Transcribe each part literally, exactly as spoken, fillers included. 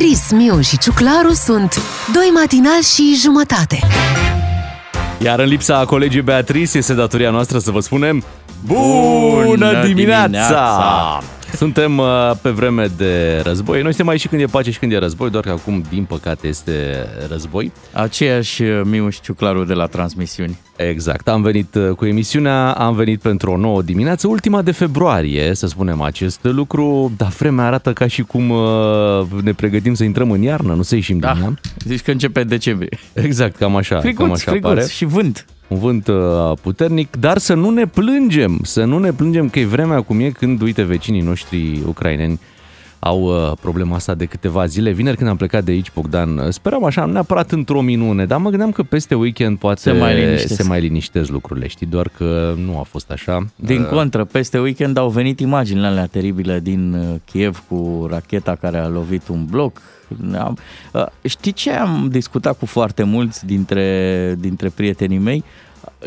Beatrice, Miu și Ciuclaru sunt doi matinali și jumătate. Iar în lipsa colegii Beatrice este datoria noastră să vă spunem bună, bună dimineața! dimineața! Suntem pe vreme de război. Noi suntem aici și când e pace și când e război, doar că acum, din păcate, este război. Aceiași Miu și Ciuclaru de la transmisiuni. Exact. Am venit cu emisiunea, am venit pentru o nouă dimineață, ultima de februarie, să spunem acest lucru, dar vremea arată ca și cum ne pregătim să intrăm în iarnă, nu să ieșim din iarnă. Zici că începe decembrie. Exact, cam așa. Friguț, cam așa friguț pare. Și vânt. Un vânt puternic, dar să nu ne plângem, să nu ne plângem că e vremea cum e când, uite, vecinii noștri ucraineni au problema asta de câteva zile. Vineri când am plecat de aici, Bogdan, speram așa, nu neapărat într-o minune, dar mă gândeam că peste weekend poate se mai liniștesc, se mai liniștesc lucrurile, știi, doar că nu a fost așa. Din contră, peste weekend au venit imaginile alea teribile din Kiev cu racheta care a lovit un bloc. Știi ce am discutat cu foarte mulți dintre, dintre prietenii mei?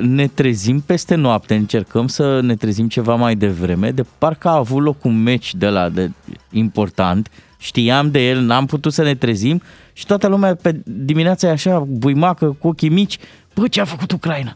Ne trezim peste noapte, încercăm să ne trezim ceva mai devreme, de parcă a avut loc un meci de la de important, știam de el, n-am putut să ne trezim și toată lumea pe dimineața e așa buimacă, cu ochii mici, bă, ce a făcut Ucraina?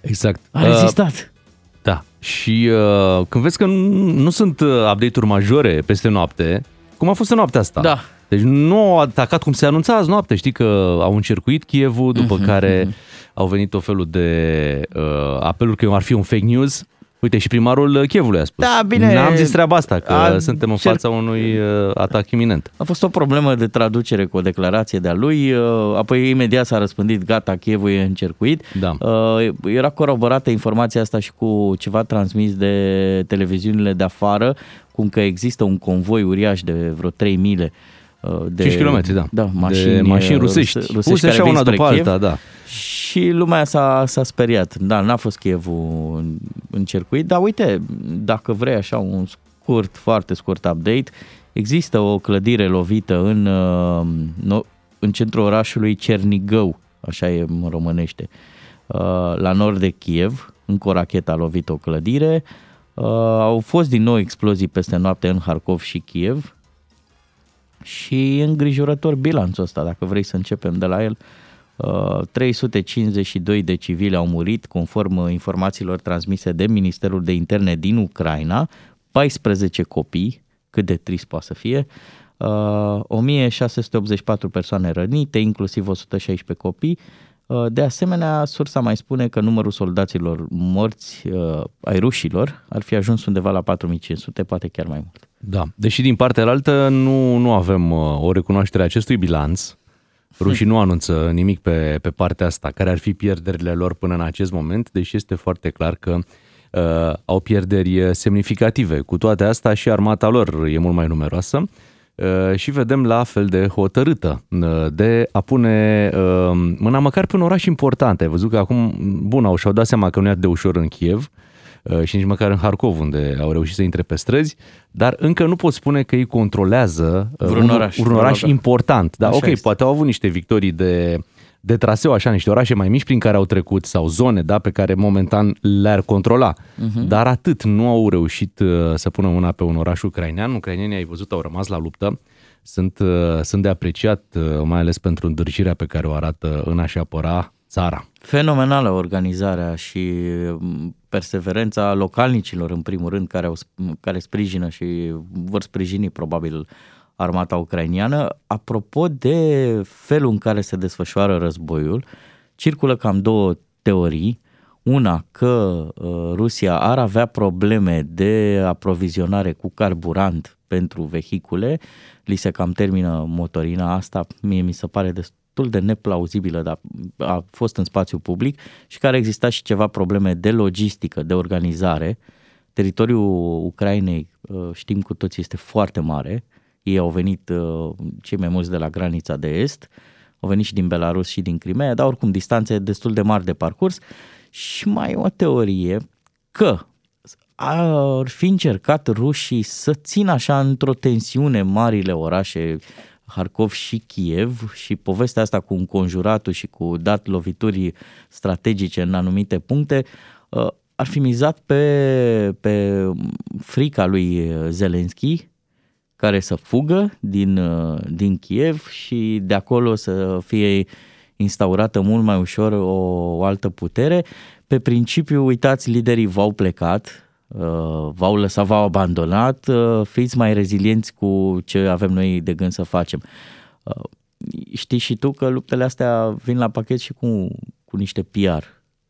Exact. A rezistat. Uh... Da. Și uh, când vezi că nu, nu sunt update-uri majore peste noapte, cum a fost în noaptea asta. Da. Deci nu au atacat cum se anunța azi noapte, știi că au încercuit Kievul, după uh-huh, care uh-huh. au venit tot felul de uh, apeluri că ar fi un fake news. Uite, și primarul Kievului a spus. Da, bine. N-am zis treaba asta, că a... suntem în fața unui uh, atac iminent. A fost o problemă de traducere cu o declarație de-a lui, uh, apoi imediat s-a răspândit, gata, Kievul e încercuit. Da. Uh, era coroborată informația asta și cu ceva transmis de televiziunile de afară, cum că există un convoi uriaș de vreo trei mii de cinci kilometri, da. Da, mașini, de mașini rusești, rusești puse așa una după alta, da. Și lumea s-a, s-a speriat. Da, n-a fost Kievul încercuit, dar uite, dacă vrei așa un scurt, foarte scurt update, există o clădire lovită în, în centrul orașului Cernigău, așa e în românește, la nord de Kiev, încă o rachetă a lovit o clădire, au fost din nou explozii peste noapte în Harkov și Kiev. Și îngrijorător bilanțul ăsta, dacă vrei să începem de la el. trei sute cincizeci și doi de civili au murit, conform informațiilor transmise de Ministerul de Interne din Ucraina, paisprezece copii, cât de trist poate să fie, o mie șase sute optzeci și patru persoane rănite, inclusiv o sută șaisprezece copii. De asemenea, sursa mai spune că numărul soldaților morți uh, ai rușilor ar fi ajuns undeva la patru mii cinci sute, poate chiar mai mult. Da, deși din partea altă nu, nu avem uh, o recunoaștere a acestui bilanț. Rușii nu anunță nimic pe, pe partea asta, care ar fi pierderile lor până în acest moment, deși este foarte clar că uh, au pierderi semnificative. Cu toate astea și armata lor e mult mai numeroasă. Și vedem la fel de hotărâtă de a pune mâna măcar pe un oraș important. Ai văzut că acum, bun, au și-au dat seama că nu e atât de ușor în Kiev și nici măcar în Harkov, unde au reușit să intre pe străzi, dar încă nu pot spune că ei controlează vreun un oraș, un oraș important. Dar ok, este. Poate au avut niște victorii de, de traseu, așa, niște orașe mai mici prin care au trecut sau zone, da, pe care momentan le-ar controla. Uh-huh. Dar atât, nu au reușit să pună mâna pe un oraș ucrainean. Ucrainenii, ai văzut, au rămas la luptă. Sunt, sunt de apreciat, mai ales pentru îndârjirea pe care o arată în a-și apăra țara. Fenomenală organizarea și perseverența localnicilor, în primul rând, care, au, care sprijină și vor sprijini probabil armata ucraineană. Apropo de felul în care se desfășoară războiul, circulă cam două teorii. Una, că Rusia ar avea probleme de aprovizionare cu carburant pentru vehicule, li se cam termină motorina asta, mie mi se pare destul de neplauzibilă, dar a fost în spațiu public, și că ar exista și ceva probleme de logistică, de organizare. Teritoriul Ucrainei, știm cu toți, este foarte mare. Ei au venit cei mai mulți de la granița de est, au venit și din Belarus și din Crimea, dar oricum distanțe destul de mari de parcurs. Și mai e o teorie că ar fi încercat rușii să țină așa într-o tensiune marile orașe Harkov și Kiev, și povestea asta cu înconjuratul și cu dat lovituri strategice în anumite puncte ar fi mizat pe, pe frica lui Zelensky, care să fugă din, din Kiev și de acolo să fie instaurată mult mai ușor o, o altă putere. Pe principiu, uitați, liderii v-au plecat, v-au lăsat, v-au abandonat, fiți mai rezilienți cu ce avem noi de gând să facem. Știi și tu că luptele astea vin la pachet și cu, cu niște P R.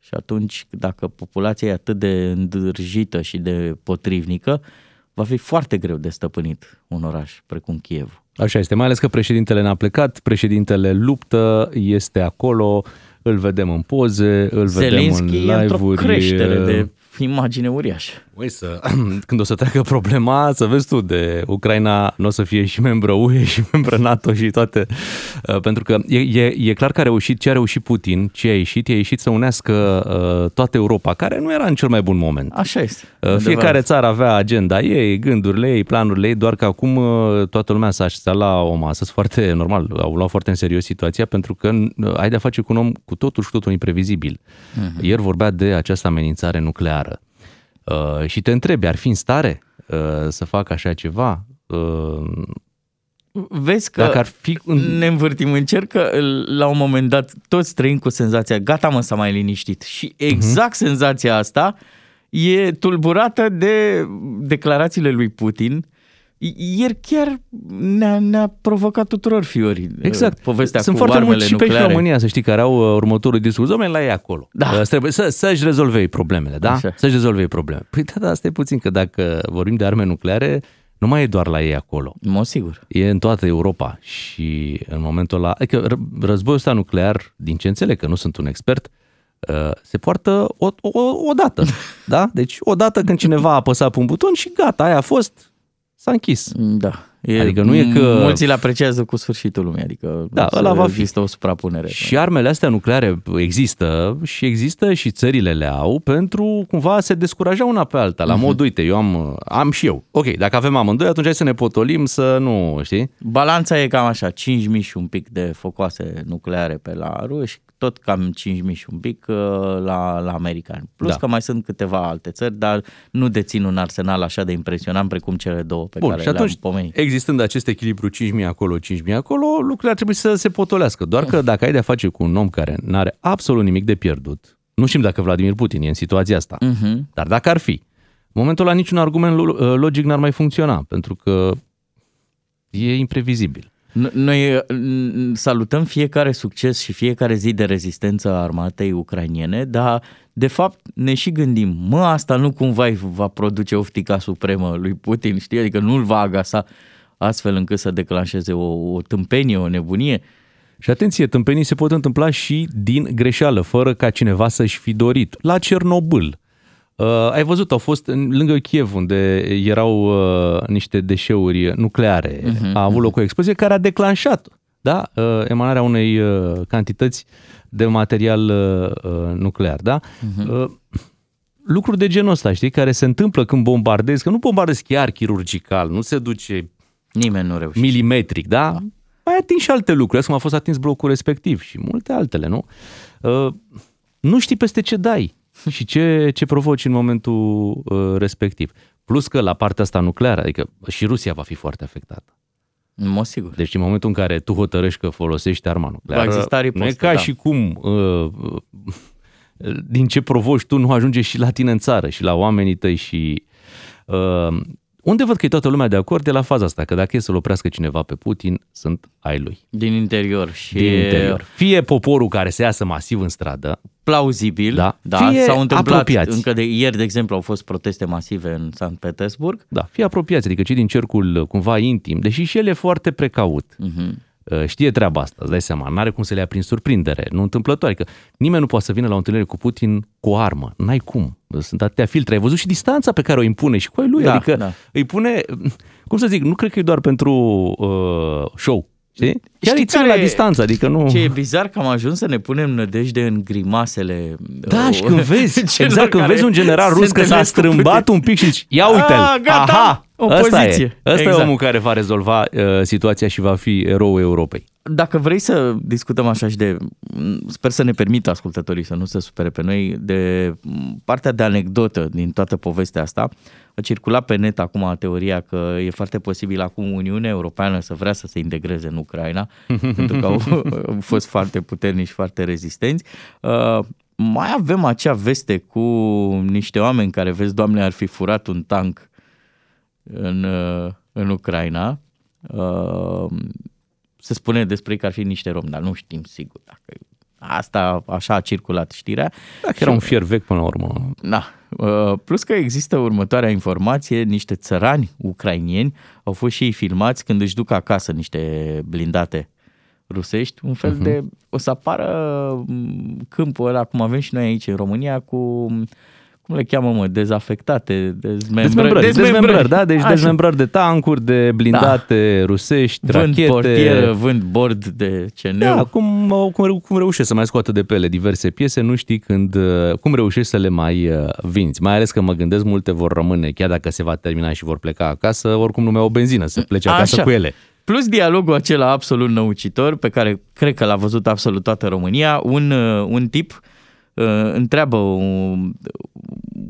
Și atunci, dacă populația e atât de îndârjită și de potrivnică, va fi foarte greu de stăpânit un oraș precum Kiev. Așa este, mai ales că președintele n-a plecat, președintele luptă, este acolo, îl vedem în poze, îl Zelensky vedem în live-uri. Zelensky într-o creștere de imagine uriașă. Ui, să, când o să treacă problema, să vezi tu, de Ucraina nu o să fie și membră U E și membră NATO și toate, pentru că e, e, e clar că a reușit, ce a reușit Putin, ce a ieșit, a ieșit să unească toată Europa, care nu era în cel mai bun moment. Așa este. Fiecare țară avea agenda ei, gândurile ei, planurile ei, doar că acum toată lumea s-a așezat la o masă, foarte normal, au luat foarte în serios situația, pentru că ai de-a face cu un om cu totul și totul imprevizibil. Uh-huh. Ieri vorbea de această amenințare nucleară. Uh, și te întrebi, ar fi în stare uh, să facă așa ceva? Uh, Vezi că dacă ar fi... ne învârtim în cer, că la un moment dat toți trăim cu senzația, gata mă, s-a mai liniștit. Și exact uh-huh. senzația asta e tulburată de declarațiile lui Putin. Ieri chiar ne-a, ne-a provocat tuturor fiorii. Exact. Povestea Sunt cu foarte mulți și nucleare. Pe și România, să știi, care au următorul discurs. Dom'le, la ei acolo. Da. Trebuie să, să-și rezolvei problemele, da? Așa. Să-și rezolvei problemele. Păi da, da, stai puțin, că dacă vorbim de arme nucleare, nu mai e doar la ei acolo. Mă, sigur. E în toată Europa și în momentul ăla... Adică războiul ăsta nuclear, din ce înțeleg, că nu sunt un expert, se poartă o, o, o dată, da? Deci o dată când cineva a apăsat pe un buton și gata, aia a fost... S-a închis. Da. E, adică nu e că... Mulți îl apreciază cu sfârșitul lumii, adică da, ăla va fi. Există o suprapunere. Și armele astea nucleare există și există și țările le au pentru cumva a se descuraja una pe alta. La uh-huh. mod, uite, eu am, am și eu. Ok, dacă avem amândoi, atunci hai să ne potolim să nu, știi? Balanța e cam așa, cinci mii și un pic de focoase nucleare pe la ruși, tot cam cinci mii și un pic la, la americani. Plus da. Că mai sunt câteva alte țări, dar nu dețin un arsenal așa de impresionant precum cele două pe Bun, care le-am pomenit. Existând acest echilibru cinci mii acolo, cinci mii acolo, lucrurile ar trebui să se potolească. Doar că dacă ai de-a face cu un om care n-are absolut nimic de pierdut, nu știm dacă Vladimir Putin e în situația asta, uh-huh. dar dacă ar fi, în momentul ăla niciun argument logic n-ar mai funcționa, pentru că e imprevizibil. Noi salutăm fiecare succes și fiecare zi de rezistență a armatei ucrainene, dar de fapt ne și gândim, mă, asta nu cumva va produce oftica supremă lui Putin, știi? Adică nu-l va agasa astfel încât să declanșeze o, o tâmpenie, o nebunie. Și atenție, tâmpenii se pot întâmpla și din greșeală, fără ca cineva să-și fi dorit. La Cernobâl. Uh, ai văzut, au fost lângă Kiev, unde erau uh, niște deșeuri nucleare. Uh-huh, a avut loc uh-huh. o explozie care a declanșat da? uh, emanarea unei uh, cantități de material uh, nuclear. Da? Uh-huh. Uh, lucruri de genul ăsta, știi, care se întâmplă când bombardezi, că nu bombardezi chiar chirurgical, nu se duce nimeni nu reușește. Milimetric, da? da? Mai atingi și alte lucruri, cum a fost atins blocul respectiv și multe altele, nu? Uh, nu știi peste ce dai. Și ce, ce provoci în momentul uh, respectiv. Plus că la partea asta nucleară, adică și Rusia va fi foarte afectată. Mă, sigur. Deci în momentul în care tu hotărăști că folosești arma nucleară, nu e ca da. Și cum uh, uh, din ce provoci tu nu ajunge și la tine în țară și la oamenii tăi și... Uh, unde văd că e toată lumea de acord e la faza asta, că dacă e să-l oprească cineva pe Putin, sunt ai lui. Din interior. Și... Din interior. Fie poporul care se iasă masiv în stradă. Plauzibil. Da. da s-au întâmplat apropiați. Încă de ieri, de exemplu, au fost proteste masive în Sankt Petersburg. Da, fie apropiați, adică cei din cercul cumva intim, deși și el e foarte precaut. Uh-huh. Știe treaba asta, îți dai seama, n-are cum să le ia prin surprindere, nu întâmplătoare, că nimeni nu poate să vină la o întâlnire cu Putin cu o armă, n-ai cum, sunt atâtea filtre, ai văzut și distanța pe care o impune și cu ai lui, da, adică da. Îi pune, cum să zic, nu cred că e doar pentru uh, show, știi? Chiar îi ține la distanță, adică nu... Ce e bizar că am ajuns să ne punem nădejde în grimasele... Da, uh, și când vezi, exact, când vezi un general rus că s-a strâmbat un pic și zici, ia uite-l, A, gata. aha! Asta e, asta exact. E omul care va rezolva uh, situația și va fi eroul Europei. Dacă vrei să discutăm așa și de, sper să ne permită ascultătorii să nu se supere pe noi, de partea de anecdotă din toată povestea asta, a circulat pe net acum teoria că e foarte posibil acum Uniunea Europeană să vrea să se integreze în Ucraina, pentru că au fost foarte puternici și foarte rezistenți. Uh, mai avem acea veste cu niște oameni care, vezi, Doamne, ar fi furat un tank în, în Ucraina. Uh, Se spune despre ei că ar fi niște romi, dar nu știm sigur dacă asta așa a circulat știrea. Dacă era un fier vechi până la urmă. Da. Plus că există următoarea informație, niște țărani ucrainieni au fost și ei filmați când își duc acasă niște blindate rusești, un fel uh-huh. de... O să apară câmpul ăla, cum avem și noi aici în România, cu... Cum le cheamă, mă? Dezafectate, dezmembrări. Dezmembrări, dezmembrări, da? Deci dezmembrări de tancuri, de blindate da. rusești, vând rachete. Vând portieră, vând bord de C N U. Da, cum, cum, cum reușești să mai scoată de pe ele diverse piese, nu știi când, cum reușești să le mai vinzi. Mai ales că mă gândesc, multe vor rămâne, chiar dacă se va termina și vor pleca acasă, oricum nu mai au benzină să plece acasă Așa. cu ele. Plus dialogul acela absolut năucitor, pe care cred că l-a văzut absolut toată România, un, un tip... întreabă o,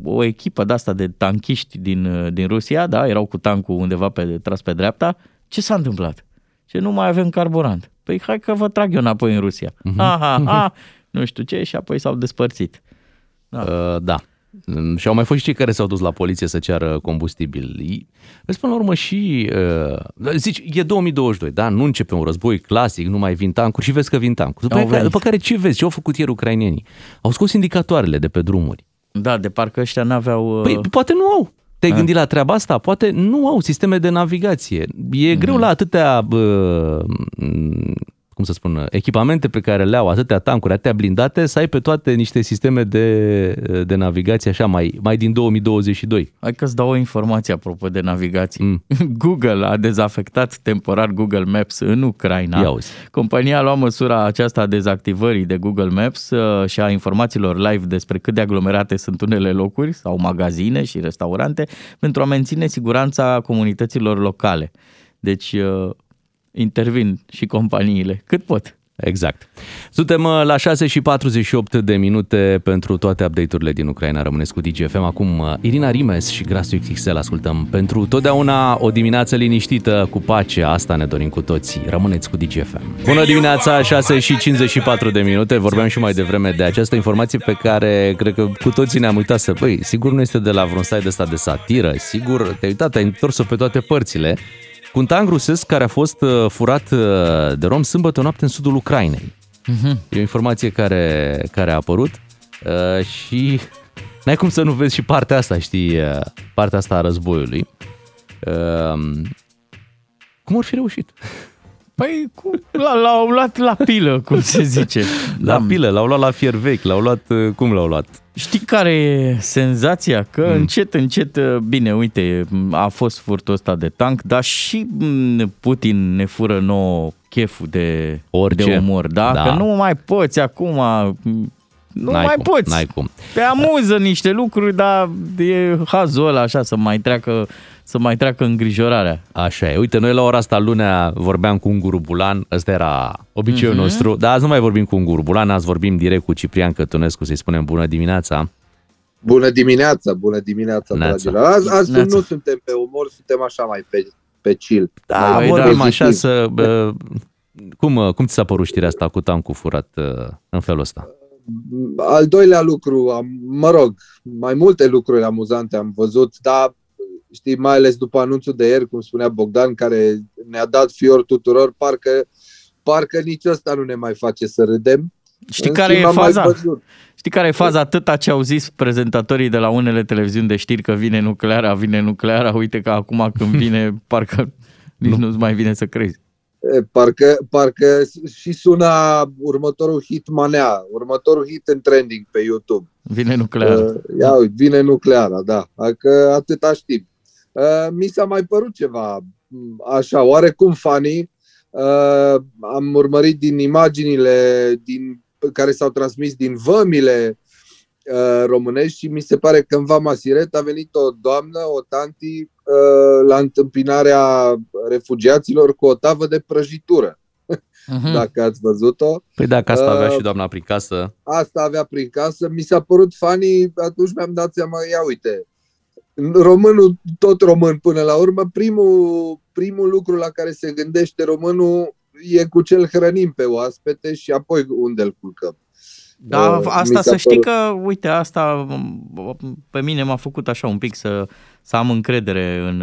o echipă de asta de tanchiști din, din Rusia, da, erau cu tancul undeva pe, tras pe dreapta, ce s-a întâmplat? Ce nu mai avem carburant. Păi hai că vă trag eu înapoi în Rusia. Uh-huh. Aha, aha, nu știu ce, și apoi s-au despărțit. Da. Uh, da. Și au mai fost și cei care s-au dus la poliție să ceară combustibil. Vezi, până la urmă și... Uh, zici, e două mii douăzeci și doi, da? Nu începe un război clasic, nu mai vin tancuri și vezi că vin tancuri. După, care, după care ce vezi? Ce au făcut ieri ucrainenii? Au scos indicatoarele de pe drumuri. Da, de parcă ăștia n-aveau... Uh... Păi, poate nu au. Te-ai gândit la treaba asta? Poate nu au sisteme de navigație. E greu mm. la atâtea... Uh, cum să spun, echipamente pe care le au, atâtea tancuri, atâtea blindate, să ai pe toate niște sisteme de, de navigație, așa, mai, mai din două mii douăzeci și doi. Hai că îți dau o informație apropo de navigație. Mm. Google a dezafectat temporar Google Maps în Ucraina. I-auzi. Compania a luat măsura aceasta a dezactivării de Google Maps și a informațiilor live despre cât de aglomerate sunt unele locuri sau magazine și restaurante pentru a menține siguranța comunităților locale. Deci... intervin și companiile cât pot. Exact. Suntem la șase și patruzeci și opt de minute pentru toate update-urile din Ucraina. Rămâneți cu D G F M. Acum Irina Rimes și Grasul X X L ascultăm pentru totdeauna o dimineață liniștită cu pace. Asta ne dorim cu toții. Rămâneți cu D G F M. Bună dimineața, șase și cincizeci și patru de minute. Vorbeam și mai devreme de această informație pe care cred că cu toții ne-am uitat să... Păi, sigur nu este de la vreun site ăsta de satiră. Sigur, te-ai uitat, te-ai întors-o pe toate părțile. Cu un tank rusesc care a fost furat de rom sâmbătă noapte în sudul Ucrainei. Uh-huh. E o informație care, care a apărut uh, și n-ai cum să nu vezi și partea asta, știi, partea asta a războiului. Uh, cum ar fi reușit? Păi cu, la, l-au luat la pilă, cum se zice. La da. pilă, l-au luat la fier vechi, l-au luat, cum l-au luat? Știi care e senzația? Că mm. încet, încet, bine, uite, a fost furtul ăsta de tank, dar și Putin ne fură nouă cheful de, de umor, da? da? Că nu mai poți acum... Nu n-ai mai cum, poți, n-ai cum. Te amuză niște lucruri, dar e hazul ăla așa să mai treacă, să mai treacă îngrijorarea. Așa e, uite, noi la ora asta lunea vorbeam cu Unguru Bulan, ăsta era obiceiul mm-hmm. nostru, dar azi nu mai vorbim cu Unguru Bulan, azi vorbim direct cu Ciprian Cătunescu, să-i spunem bună dimineața. Bună dimineața, bună dimineața, dragilor. Azi, azi nu suntem pe umor, suntem așa mai pe, pe chill. Da, mai vorbim da, așa să... Uh, cum, cum ți s-a părut știrea asta cu tancul furat uh, în felul ăsta? Al doilea lucru, am, mă rog, mai multe lucruri amuzante am văzut, dar știi, mai ales după anunțul de ieri, cum spunea Bogdan, care ne-a dat fior tuturor, parcă, parcă nici ăsta nu ne mai face să râdem. Știi care e faza? Știi care e faza? Atâta ce au zis prezentatorii de la unele televiziuni de știri că vine nucleara, vine nucleara, uite că acum când vine, parcă nici nu-ți mai vine să crezi. Parcă, parcă și suna următorul hit manea, următorul hit în trending pe YouTube. Vine nucleara. Ia uite, vine nucleara, da. Că atâta știm. Mi s-a mai părut ceva așa, oarecum funny. Am urmărit din imaginile din, care s-au transmis din vămile românești și mi se pare că în vama Siret a venit o doamnă, o tanti, la întâmpinarea refugiaților cu o tavă de prăjitură. uh-huh. dacă ați văzut-o. Păi dacă asta avea uh, și doamna prin casă. Asta avea prin casă. Mi s-a părut funny, atunci mi-am dat seama, ia uite, românul, tot român până la urmă, primul, primul lucru la care se gândește românul e cu ce-l hrănim pe oaspete și apoi unde îl culcăm. Da, uh, asta să știi că, uite, asta pe mine m-a făcut așa un pic să, să am încredere în,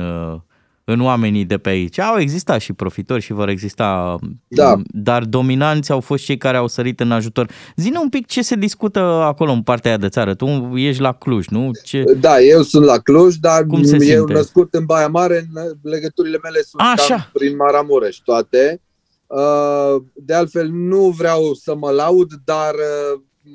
în oamenii de pe aici. Au existat și profitori și vor exista, da. Dar dominanți au fost cei care au sărit în ajutor. Zi-ne un pic ce se discută acolo în partea aia de țară. Tu ești la Cluj, nu? Ce... Da, eu sunt la Cluj, dar cum se eu simte? Născut în Baia Mare, legăturile mele sunt așa. Prin Maramureș toate. De altfel, nu vreau să mă laud, dar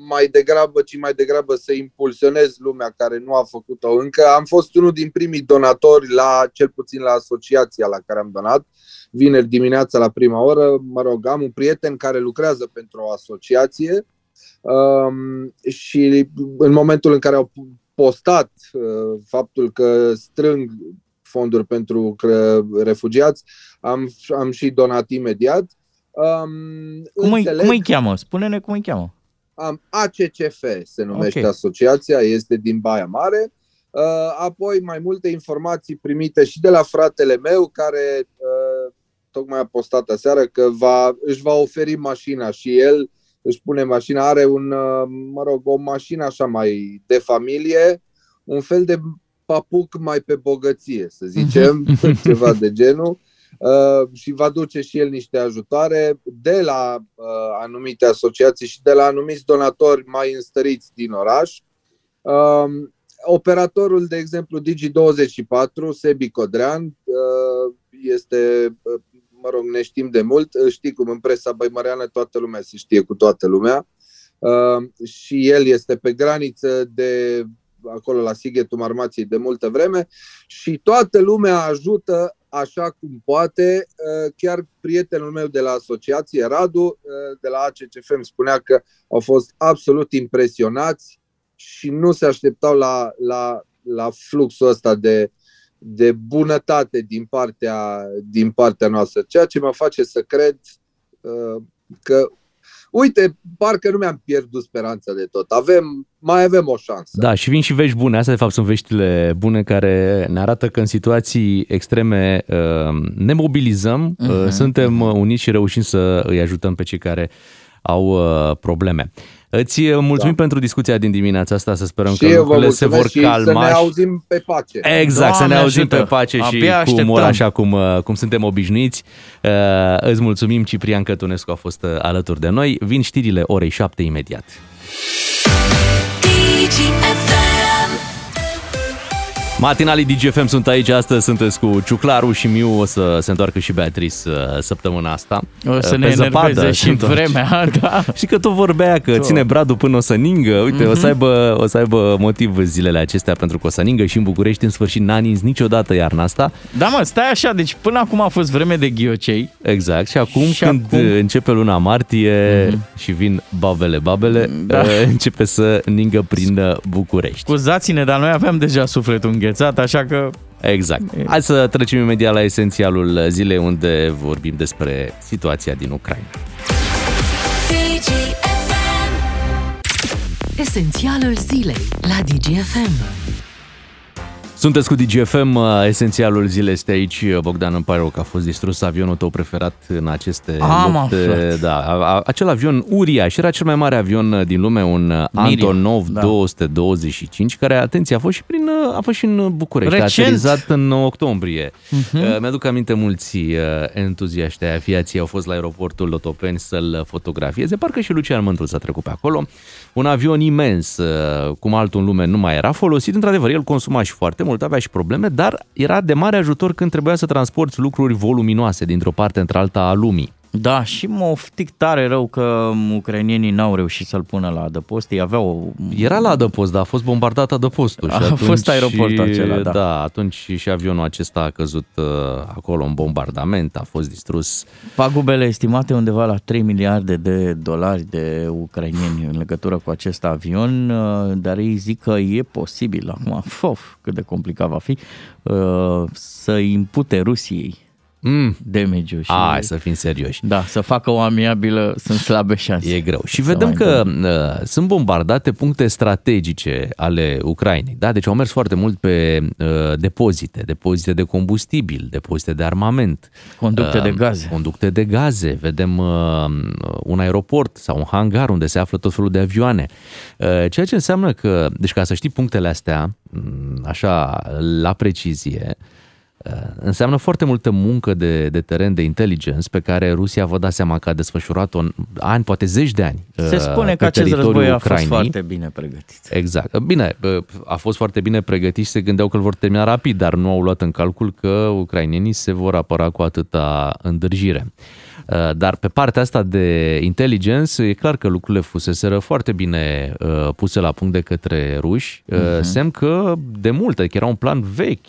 mai degrabă, ci mai degrabă să impulsionez lumea care nu a făcut-o încă. Am fost unul din primii donatori, la cel puțin la asociația la care am donat, vineri dimineața la prima oră. Mă rog, am un prieten care lucrează pentru o asociație și în momentul în care au postat faptul că strâng fonduri pentru refugiați, am, am și donat imediat. Um, cum, îi, cum îi cheamă? Spune-ne cum îi cheamă. Um, A C C F se numește okay. asociația, este din Baia Mare. Uh, apoi mai multe informații primite și de la fratele meu, care uh, tocmai a postat aseară că va, își va oferi mașina și el, își pune mașina, are un, uh, mă rog, o mașină așa mai de familie, un fel de papuc mai pe bogăție, să zicem, ceva de genul, uh, și va duce și el niște ajutoare de la uh, anumite asociații și de la anumiți donatori mai înstăriți din oraș. Uh, operatorul, de exemplu, Digi douăzeci și patru, Sebi Codrean, uh, este, uh, mă rog, ne știm de mult, știi cum în presa băimăreană toată lumea se știe cu toată lumea, uh, și el este pe graniță de... acolo la Sighetul Marmației de multă vreme și toată lumea ajută așa cum poate. Chiar prietenul meu de la asociație, Radu, de la A C C F, îmi spunea că au fost absolut impresionați și nu se așteptau la, la, la fluxul ăsta de, de bunătate din partea, din partea noastră, ceea ce mă face să cred că uite, parcă nu mi-am pierdut speranța de tot. Avem, mai avem o șansă. Da, și vin și vești bune. Astea, de fapt, sunt veștile bune care ne arată că în situații extreme ne mobilizăm, uh-huh. suntem uniți și reușim să îi ajutăm pe cei care au probleme. Îți mulțumim da. pentru discuția din dimineața asta, să sperăm și că lucrurile se vor calma. Să ne auzim pe pace. Exact, Doamne, să ne auzim ajută. pe pace Abia și așteptăm. cu umor, așa cum, cum suntem obișnuiți. Uh, îți mulțumim, Ciprian Cătunescu a fost alături de noi. Vin știrile orei șapte imediat. Matinalii D G F M sunt aici, astăzi sunteți cu Ciuclaru și Miu, o să se întoarcă și Beatrice săptămâna asta. O să ne enerveze și vremea, da. Și că tot vorbea că tot. ține bradul până o să ningă, uite, mm-hmm. o, să aibă, o să aibă motiv zilele acestea pentru că o să ningă și în București în sfârșit n-a nins niciodată iarna asta. Da mă, stai așa, deci până acum a fost vreme de ghiocei. Exact, și acum și când acum... începe luna martie mm-hmm. și vin babele, babele, da. începe să ningă prin București. Scuzați-ne, dar noi aveam deja sufletul înghețat. Așa că... Exact. Hai să trecem imediat la esențialul zilei unde vorbim despre situația din Ucraina. D G F M. Esențialul zilei la D G F M. Sunteți cu D G F M, esențialul zilei este aici. Bogdan, îmi pare rău că a fost distrus avionul tău preferat în aceste lupte. Da, acel avion uriaș, era cel mai mare avion din lume, un Mirim, Antonov da. două sute douăzeci și cinci, care, atenție, a fost și, prin, a fost și în București, recent. A aterizat în octombrie. Uh-huh. Mi-aduc aminte mulți entuziaști ai aviației, au fost la aeroportul Lotopeni să-l fotografieze, parcă și Lucian Mândru s-a trecut pe acolo. Un avion imens, cum altul în lume nu mai era folosit, într-adevăr, el consuma și foarte mult, avea și probleme, dar era de mare ajutor când trebuia să transporti lucruri voluminoase dintr-o parte într-alta a lumii. Da, și mă oftic tare rău că ucrainienii n-au reușit să-l pună la adăpost. Ei aveau... Era la adăpost, dar a fost bombardat adăpostul. A și atunci, fost aeroportul acela, da. Da, atunci și avionul acesta a căzut uh, acolo în bombardament, a fost distrus. Pagubele estimate undeva la trei miliarde de dolari de ucrainieni în legătură cu acest avion, uh, dar ei zic că e posibil acum, fof, cât de complicat va fi, uh, să impute Rusiei mm. damage-ul. Și a, să fim serioși. Da, să facă o amiabilă sunt slabe șanse. E greu. Și vedem că dăm. sunt bombardate puncte strategice ale Ucrainei. Da? Deci au mers foarte mult pe uh, depozite, depozite de combustibil, depozite de armament. Conducte uh, de gaze. Conducte de gaze. Vedem uh, un aeroport sau un hangar unde se află tot felul de avioane. Uh, ceea ce înseamnă că, deci ca să știi punctele astea, așa, la precizie, înseamnă foarte multă muncă de, de teren, de intelligence, pe care Rusia, vă dați seama că a desfășurat-o în ani, poate zeci de ani. Se spune că acest război a fost foarte bine pregătit. Exact. Bine, a fost foarte bine pregătit și se gândeau că îl vor termina rapid, dar nu au luat în calcul că ucrainenii se vor apăra cu atâta îndârjire. Dar pe partea asta de intelligence, e clar că lucrurile fuseseră foarte bine puse la punct de către ruși, uh-huh. semn că de mult, adică era un plan vechi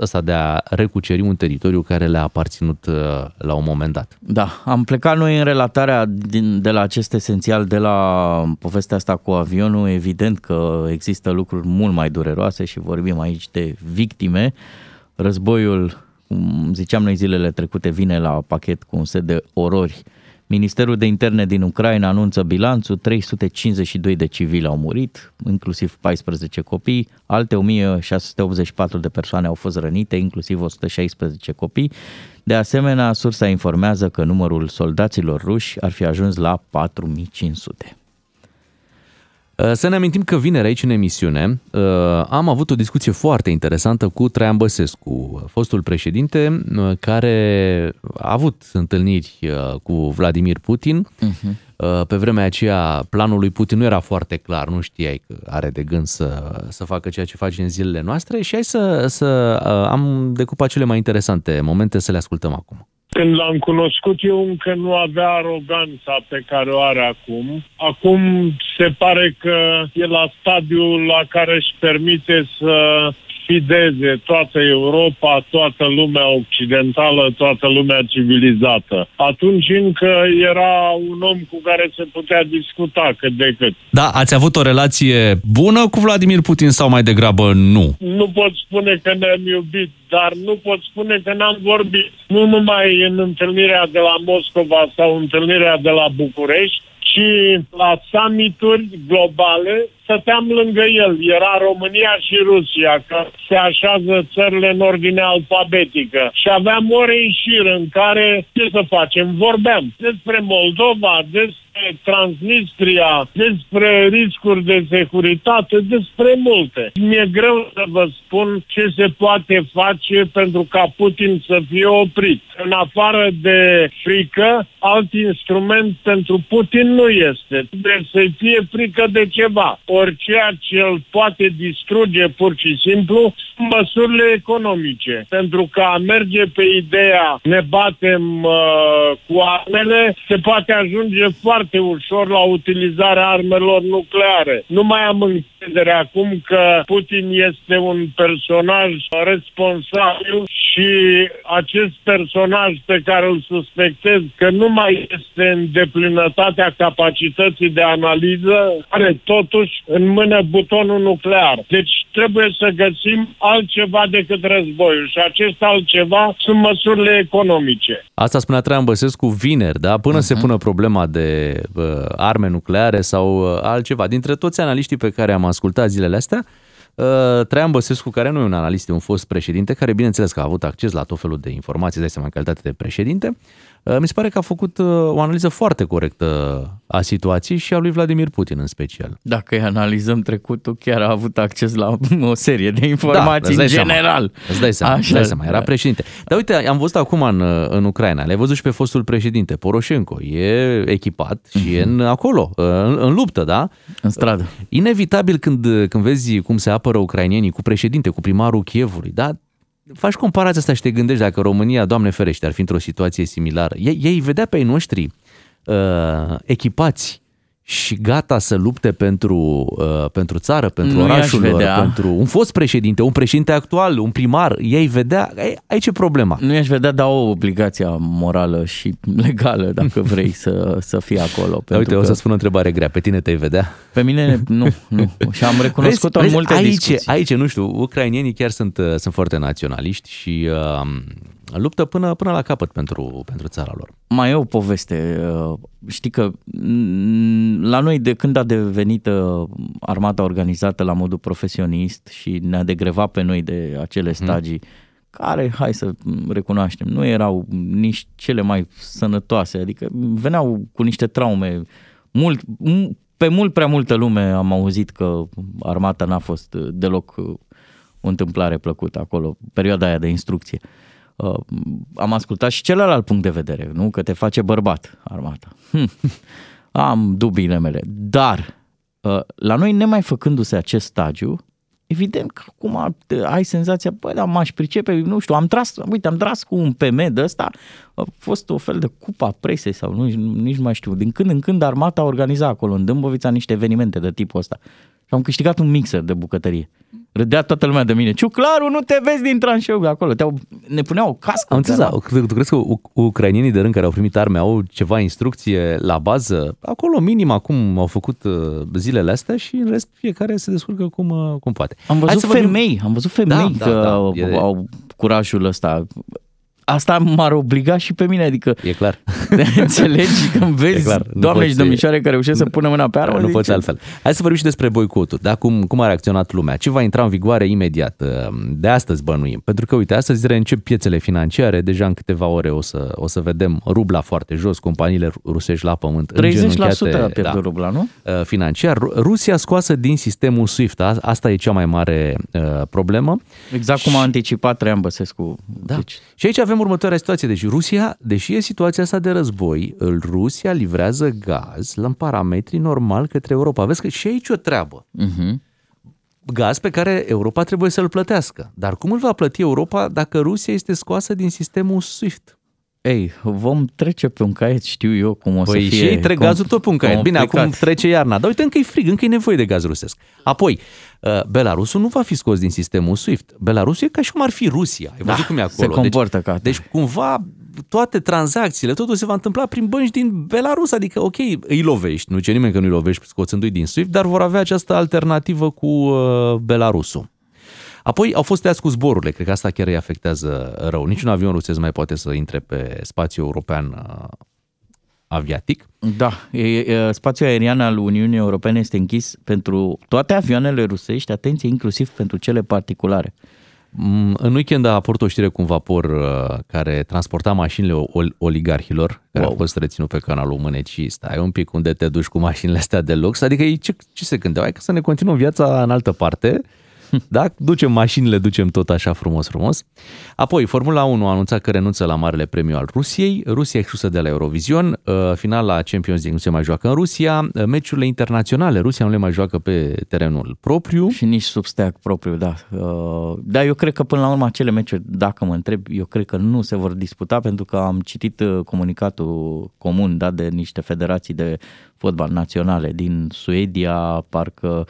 asta de a recuceri un teritoriu care le-a aparținut la un moment dat. Da, am plecat noi în relatarea din, de la acest esențial, de la povestea asta cu avionul, evident că există lucruri mult mai dureroase și vorbim aici de victime. Războiul, cum ziceam noi zilele trecute, vine la pachet cu un set de orori. Ministerul de Interne din Ucraina anunță bilanțul, trei sute cincizeci și doi de civili au murit, inclusiv paisprezece copii, alte o mie șase sute optzeci și patru de persoane au fost rănite, inclusiv o sută șaisprezece copii. De asemenea, sursa informează că numărul soldaților ruși ar fi ajuns la patru mii cinci sute. Să ne amintim că vineri aici în emisiune am avut o discuție foarte interesantă cu Traian Băsescu, fostul președinte, care a avut întâlniri cu Vladimir Putin. Uh-huh. Pe vremea aceea planul lui Putin nu era foarte clar, nu știai că are de gând să, să facă ceea ce face în zilele noastre și hai să, să am decupat cele mai interesante momente să le ascultăm acum. Când l-am cunoscut, eu încă nu avea aroganța pe care o are acum. Acum se pare că e la stadiul la care își permite să fideze toată Europa, toată lumea occidentală, toată lumea civilizată. Atunci încă era un om cu care se putea discuta cât de cât. Da, ați avut o relație bună cu Vladimir Putin sau mai degrabă nu? Nu pot spune că ne-am iubit, dar nu pot spune că n-am vorbit. Nu numai în întâlnirea de la Moscova sau întâlnirea de la București, ci la summit-uri globale stăteam lângă el. Era România și Rusia, că se așează țările în ordine alfabetică. Și aveam ore în șir în care, ce să facem, vorbeam despre Moldova, despre Transnistria, despre riscuri de securitate, despre multe. Mi-e greu să vă spun ce se poate face pentru ca Putin să fie oprit. În afară de frică, alt instrument pentru Putin nu este. Trebuie să-i fie frică de ceva. Oriceea ce îl poate distruge pur și simplu sunt măsurile economice. Pentru că a merge pe ideea ne batem uh, cu armele, se poate ajunge foarte ușor la utilizarea armelor nucleare. Nu mai am încredere acum că Putin este un personaj responsabil și acest personaj pe care îl suspectez că nu mai este în deplinătatea capacității de analiză, are totuși în mână butonul nuclear. Deci trebuie să găsim altceva decât războiul și acest altceva sunt măsurile economice. Asta spunea Traian Băsescu vineri, da? Până uh-huh. se pună problema de uh, arme nucleare sau uh, altceva. Dintre toți analiștii pe care am ascultat zilele astea, Uh, Traian Băsescu, care nu e un analist, e un fost președinte, care bineînțeles că a avut acces la tot felul de informații, dai seama, în calitate de președinte, uh, mi se pare că a făcut uh, o analiză foarte corectă a situației și a lui Vladimir Putin în special. Dacă îi analizăm trecutul, chiar a avut acces la o serie de informații da, în general. Seama. Îți dai seama, Așa. Îți dai seama, era președinte. Dar uite, am văzut acum în, în Ucraina, le-ai văzut și pe fostul președinte, Poroșenko, e echipat și uh-huh. e în, acolo, în, în luptă, da? În stradă. Inevitabil când, când vezi cum se apă ucrainenii, cu președinte, cu primarul Kievului, da? Faci comparația asta și te gândești dacă România, Doamne ferește, ar fi într-o situație similară. Ei, ei vedea pe ei noștri uh, echipați și gata să lupte pentru, uh, pentru țară, pentru nu orașul lor, pentru un fost președinte, un președinte actual, un primar, ei vedea, aici e problema. Nu i-aș vedea, dar o obligație morală și legală, dacă vrei să, să fii acolo. Pentru uite, că... o să spun o întrebare grea, pe tine te-ai vedea? Pe mine nu, nu. Și am recunoscut-o vezi, în multe aici, discuții. Aici, nu știu, ucrainenii chiar sunt, sunt foarte naționaliști și... Uh, luptă până, până la capăt pentru, pentru țara lor. Mai e o poveste. Știi că la noi, de când a devenit armata organizată la modul profesionist și ne-a degrevat pe noi de acele stagii, hmm. care, hai să recunoaștem, nu erau nici cele mai sănătoase, adică veneau cu niște traume. Mult, pe mult prea multă lume am auzit că armata n-a fost deloc o întâmplare plăcută acolo, perioada aia de instrucție. Am ascultat și celălalt punct de vedere, nu? Că te face bărbat armata. Hm. Am dubiile mele, dar la noi, nemai făcându-se acest stagiu, evident că acum ai senzația, băi, dar m-aș pricepe, nu știu, am tras, uite, am tras cu un P M de ăsta, a fost o fel de cupa presei sau nu, nici nu mai știu, din când în când armata organiza acolo în Dâmbovița niște evenimente de tipul ăsta. Și am câștigat un mixer de bucătărie. Râdea toată lumea de mine. Ciuclaru, nu te vezi din tranșeu acolo. Te-au, ne puneau o cască. Am înțeles, tu crezi că ucrainienii de rând care au primit arme au ceva instrucție la bază? Acolo minim acum au făcut zilele astea și în rest fiecare se descurcă cum, cum poate. Am văzut femei, am văzut femei da, că da, da, au, e... au curajul ăsta. Asta m-ar obliga și pe mine, adică... E clar. Înțelegi când vezi doamne și domnișoare care reușesc să pună mâna pe armă. Nu zice... poți altfel. Hai să vorbim și despre boicotul, da? Cum, cum a reacționat lumea? Ce va intra în vigoare imediat? De astăzi bănuim. Pentru că, uite, astăzi reîncep piețele financiare. Deja în câteva ore o să, o să vedem rubla foarte jos, companiile rusești la pământ. treizeci la sută a pierdut da, rubla, nu? Financiar. Rusia scoasă din sistemul SWIFT. Asta e cea mai mare uh, problemă. Exact cum a anticipat Traian Băsescu. Da. Deci... Și aici avem următoarea situație. Deci Rusia, deși e situația asta de război, Rusia livrează gaz la parametri normal către Europa. Vezi că și aici o treabă. Uh-huh. Gaz pe care Europa trebuie să-l plătească. Dar cum îl va plăti Europa dacă Rusia este scoasă din sistemul SWIFT? Ei, vom trece pe un caiet, știu eu cum o păi să fie. Păi și trec com... gazul tot pe un caiet. Complicat. Bine, acum trece iarna. Dar uite, încă e frig, încă e nevoie de gaz rusesc. Apoi, Belarusul nu va fi scos din sistemul SWIFT. Belarusul e ca și cum ar fi Rusia. Ai da, văzut cum e acolo. Se comportă deci, ca atât. Deci cumva toate tranzacțiile, totul se va întâmpla prin bănci din Belarus. Adică, ok, îi lovești. Nu ce nimeni că nu îi lovești scoțându-i din SWIFT, dar vor avea această alternativă cu uh, Belarusul. Apoi au fost tăiați cu zborurile, cred că asta chiar îi afectează rău. Niciun avion rusesc mai poate să intre pe spațiul european aviatic. Da, spațiul aerian al Uniunii Europene este închis pentru toate avioanele rusești, atenție, inclusiv pentru cele particulare. În weekend a apărut o știre cu un vapor care transporta mașinile oligarhilor, care wow. a fost reținut pe canalul Mânecii. Stai un pic, unde te duci cu mașinile astea de lux? Adică ei ce, ce se gândeau? Hai că să ne continuăm viața în altă parte. Da, ducem mașinile, ducem tot așa frumos, frumos. Apoi, Formula unu a anunțat că renunță la Marele Premiu al Rusiei. Rusia exclusă de la Eurovision. Finala Champions League nu se mai joacă în Rusia. Meciurile internaționale, Rusia nu le mai joacă pe terenul propriu. Și nici sub steag propriu, da. Dar eu cred că până la urmă acele meciuri, dacă mă întreb, eu cred că nu se vor disputa, pentru că am citit comunicatul comun dat de niște federații de fotbal naționale din Suedia, parcă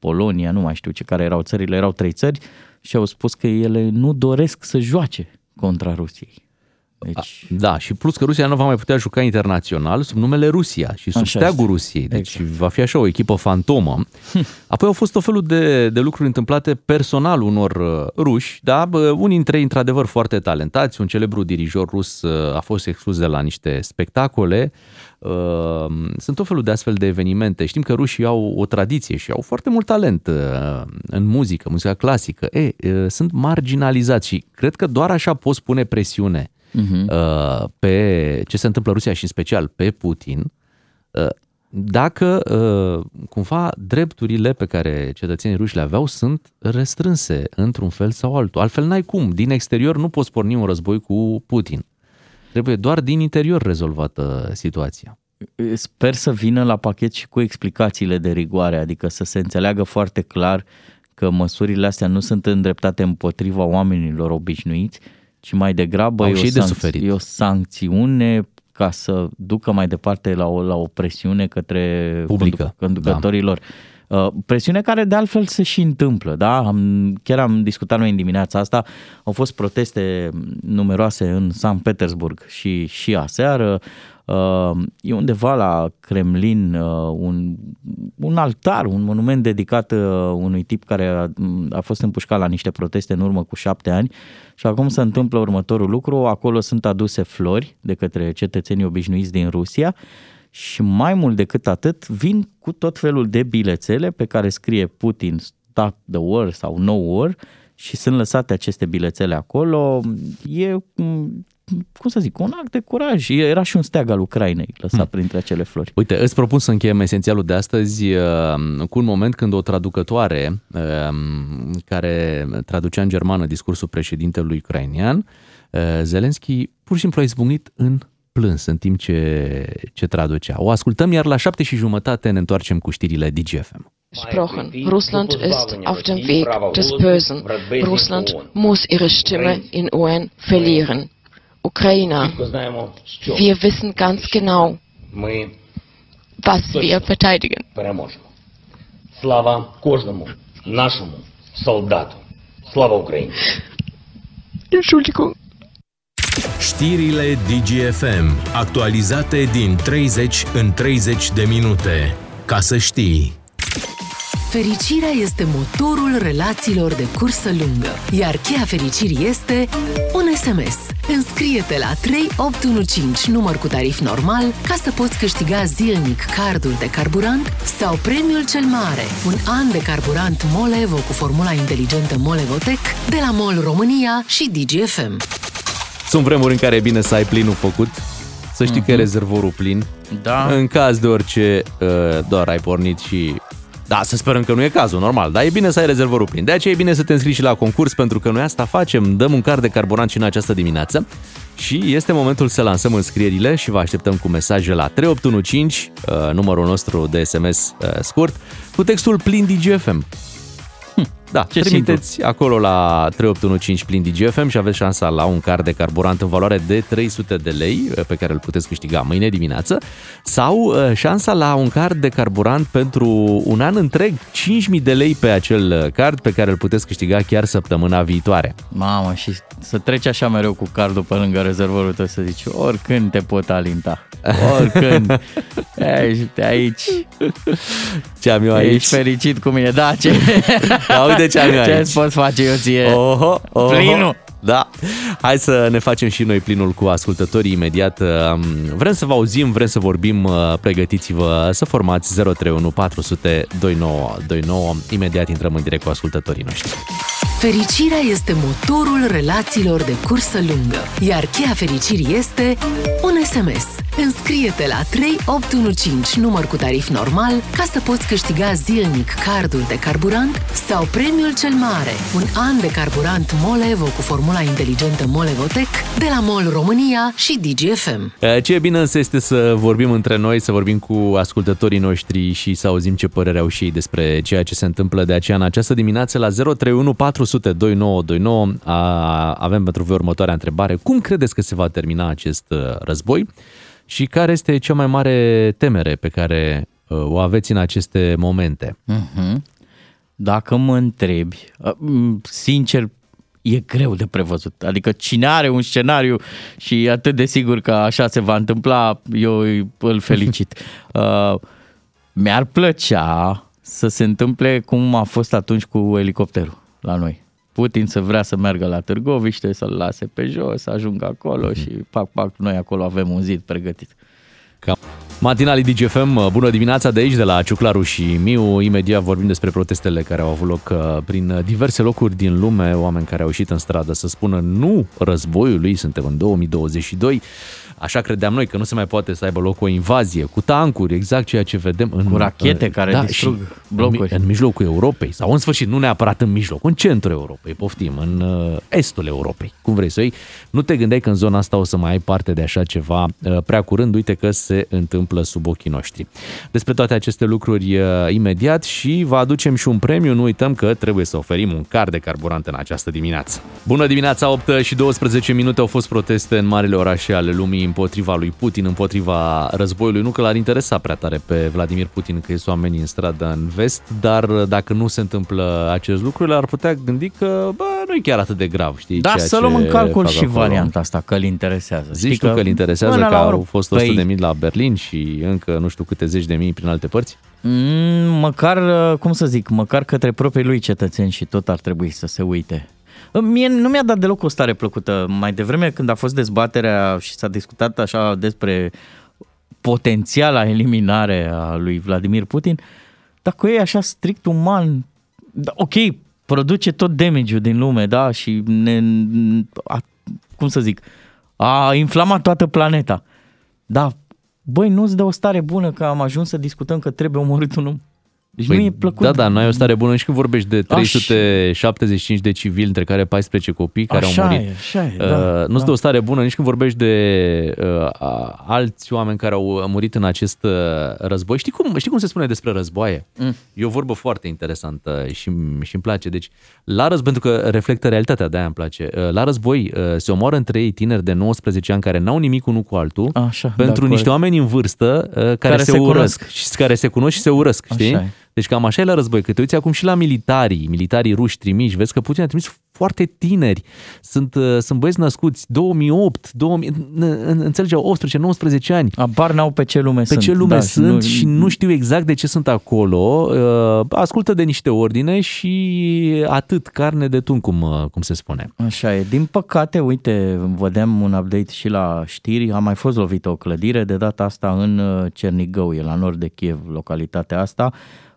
Polonia, nu mai știu ce care erau țările, erau trei țări și au spus că ele nu doresc să joace contra Rusiei. Deci... Da, și plus că Rusia nu va mai putea juca internațional sub numele Rusia și sub așa steagul este. Rusiei. Deci exact. Va fi așa o echipă fantomă. Apoi au fost tot felul de, de lucruri întâmplate personal unor ruși, da? Unii dintre ei într-adevăr foarte talentați. Un celebru dirijor rus a fost exclus de la niște spectacole. Sunt tot felul de astfel de evenimente. Știm că rușii au o tradiție și au foarte mult talent în muzică, muzica clasică. E, sunt marginalizați și cred că doar așa poți pune presiune Uh-huh. pe ce se întâmplă în Rusia și în special pe Putin, dacă cumva drepturile pe care cetățenii ruși le aveau sunt restrânse într-un fel sau altul. Altfel n-ai cum, din exterior nu poți porni un război cu Putin. Trebuie doar din interior rezolvată situația. Sper să vină la pachet și cu explicațiile de rigoare, adică să se înțeleagă foarte clar că măsurile astea nu sunt îndreptate împotriva oamenilor obișnuiți, ci mai degrabă e o, sanc- e o sancțiune ca să ducă mai departe la o, la o presiune către publică, conducătorilor. Presiune care de altfel se și întâmplă, da? Am, chiar am discutat noi în dimineața asta, au fost proteste numeroase în Sankt Petersburg și, și aseară. E undeva la Kremlin un, un altar, un monument dedicat unui tip care a, a fost împușcat la niște proteste în urmă cu șapte ani și acum se întâmplă următorul lucru, acolo sunt aduse flori de către cetățenii obișnuiți din Rusia și mai mult decât atât vin cu tot felul de bilețele pe care scrie Putin Stop the War sau No War și sunt lăsate aceste bilețele acolo. E... cum să zic, un act de curaj. Era și un steag al Ucrainei lăsat hmm. printre acele flori. Uite, îți propun să încheiem esențialul de astăzi cu un moment când o traducătoare care traducea în germană discursul președintelui ucrainean, Zelensky, pur și simplu a izbucnit în plâns în timp ce, ce traducea. O ascultăm, iar la șapte și jumătate ne întoarcem cu știrile D G F M. Gesprochen. Russland ist auf dem Weg des Bösen. Russland muss ihre Stimme in U N verlieren. Ukrainer, wir wissen ganz genau, was wir verteidigen. Entschuldigung. Știrile D G F M, actualizate din treizeci în treizeci de minute. Ca să știi... Fericirea este motorul relațiilor de cursă lungă, iar cheia fericirii este un S M S. Înscrie-te la trei opt unu cinci, număr cu tarif normal, ca să poți câștiga zilnic cardul de carburant sau premiul cel mare, un an de carburant MOL EVO cu formula inteligentă MOL EVO TECH de la MOL România și D G F M. Sunt vremuri în care e bine să ai plinul făcut, să știi mm-hmm. că e rezervorul plin. Da. În caz de orice, doar ai pornit și... Da, să sperăm că nu e cazul, normal, dar e bine să ai rezervorul plin. De aceea e bine să te înscrii și la concurs, pentru că noi asta facem, dăm un card de carburant și în această dimineață. Și este momentul să lansăm înscrierile și vă așteptăm cu mesaje la trei opt unu cinci, numărul nostru de S M S scurt, cu textul plin D G F M. Da, ce trimiteți simplu acolo la trei opt unu cinci plin D G F M și aveți șansa la un card de carburant în valoare de trei sute de lei pe care îl puteți câștiga mâine dimineață sau șansa la un card de carburant pentru un an întreg, cinci mii de lei pe acel card pe care îl puteți câștiga chiar săptămâna viitoare. Mamă, și să treci așa mereu cu cardul pe lângă rezervorul tău să zici oricând te pot alinta, oricând. Ești aici. Ce am eu aici? Ești fericit cu mine, da, ce... De ce am ce îți poți face eu ție? Oho, oho. Plinul! Da, hai să ne facem și noi plinul cu ascultătorii imediat. Vrem să vă auzim, vrem să vorbim, pregătiți-vă să formați zero trei unu patru zero zero doi nouă doi nouă. Imediat intrăm în direct cu ascultătorii noștri. Fericirea este motorul relațiilor de cursă lungă, iar cheia fericirii este un S M S. Înscrie-te la trei opt unu cinci, număr cu tarif normal, ca să poți câștiga zilnic cardul de carburant sau premiul cel mare, un an de carburant MOL EVO cu formula inteligentă MOL EVO TECH de la MOL România și D G F M. Ce e bine însă este să vorbim între noi, să vorbim cu ascultătorii noștri și să auzim ce părere au și ei despre ceea ce se întâmplă, de aceea în această dimineață la zero trei unu patru zero zero doi nouă doi nouă avem pentru voi următoarea întrebare. Cum credeți că se va termina acest război și care este cea mai mare temere pe care o aveți în aceste momente? Dacă mă întrebi, sincer, e greu de prevăzut. Adică cine are un scenariu și e atât de sigur că așa se va întâmpla, eu îl felicit. Uh, mi-ar plăcea să se întâmple cum a fost atunci cu elicopterul la noi. Putin să vrea să meargă la Târgoviște, să-l lase pe jos, să ajungă acolo și pac, pac, noi acolo avem un zid pregătit. Cam. Matinalii D G F M, bună dimineața de aici, de la Ciuclaru și Miu. Imediat vorbim despre protestele care au avut loc prin diverse locuri din lume, oameni care au ieșit în stradă să spună nu războiului, suntem în două mii douăzeci și doi, așa credeam noi că nu se mai poate să aibă loc o invazie, cu tancuri, exact ceea ce vedem. În, cu rachete care da, distrug blocuri. În, în mijlocul Europei, sau în sfârșit, nu neapărat în mijloc, în centrul Europei, poftim, în estul Europei, cum vrei să iei. Nu te gândeai că în zona asta o să mai ai parte de așa ceva prea curând, uite că se întâmplă sub ochii noștri. Despre toate aceste lucruri imediat și vă aducem și un premiu, nu uităm că trebuie să oferim un card de carburant în această dimineață. Bună dimineața, opt și douăsprezece minute, au fost proteste în marile orașe ale lumii împotriva lui Putin, împotriva războiului. Nu că l-ar interesa prea tare pe Vladimir Putin că ies oamenii în stradă în vest, dar dacă nu se întâmplă acest lucru, l-ar putea gândi că bă, nu e chiar atât de grav. Știi, da, să luăm în calcul și acolo varianta asta, că îl interesează. Zici știi tu că îl interesează, că au fost o sută de mii păi... la Berlin și încă nu știu câte zeci de mii prin alte părți? Mm, măcar, cum să zic, măcar către proprii lui cetățeni și tot ar trebui să se uite. Mie nu mi-a dat deloc o stare plăcută. Mai devreme, când a fost dezbaterea și s-a discutat așa despre potențiala eliminare a lui Vladimir Putin, dacă e așa strict uman, da, ok, produce tot damage-ul din lume, da, și ne, a, cum să zic, a inflamat toată planeta. Da, băi, nu-ți dă o stare bună că am ajuns să discutăm că trebuie omorât un om. Deci păi, nu e plăcut. Da, da, n-ai o stare bună și când vorbești de trei sute șaptezeci și cinci de civili, între care paisprezece copii care așa au murit. E, așa e, da, uh, da. Nu-ți dă o stare bună nici când vorbești de uh, alți oameni care au murit în acest uh, război. Știi cum, știi cum se spune despre războaie? Mm. E o vorbă foarte interesantă și, și îmi place. Deci, la război, pentru că reflectă realitatea, de-aia îmi place. Uh, la război uh, se omoară între ei tineri de nouăsprezece ani care n-au nimic unul cu altul, așa, pentru da, niște corect. oameni în vârstă uh, care, care se, se urăsc. Și, care se cunosc și se urăsc, știi? Așa. Deci cam așa e la război, că te uiți acum și la militarii, militarii ruși trimiși, vezi că Putin a trimis foarte tineri, sunt, sunt băieți născuți două mii opt, două mii, înțelegeau optsprezece nouăsprezece ani. Abar n-au pe ce lume pe sunt. Pe ce lume da, sunt nu... și nu știu exact de ce sunt acolo, ascultă de niște ordine și atât, carne de tun, cum, cum se spune. Așa e, din păcate, uite, vedeam un update și la știri, a mai fost lovită o clădire, de data asta în Cernigău, e la nord de Kiev, localitatea asta.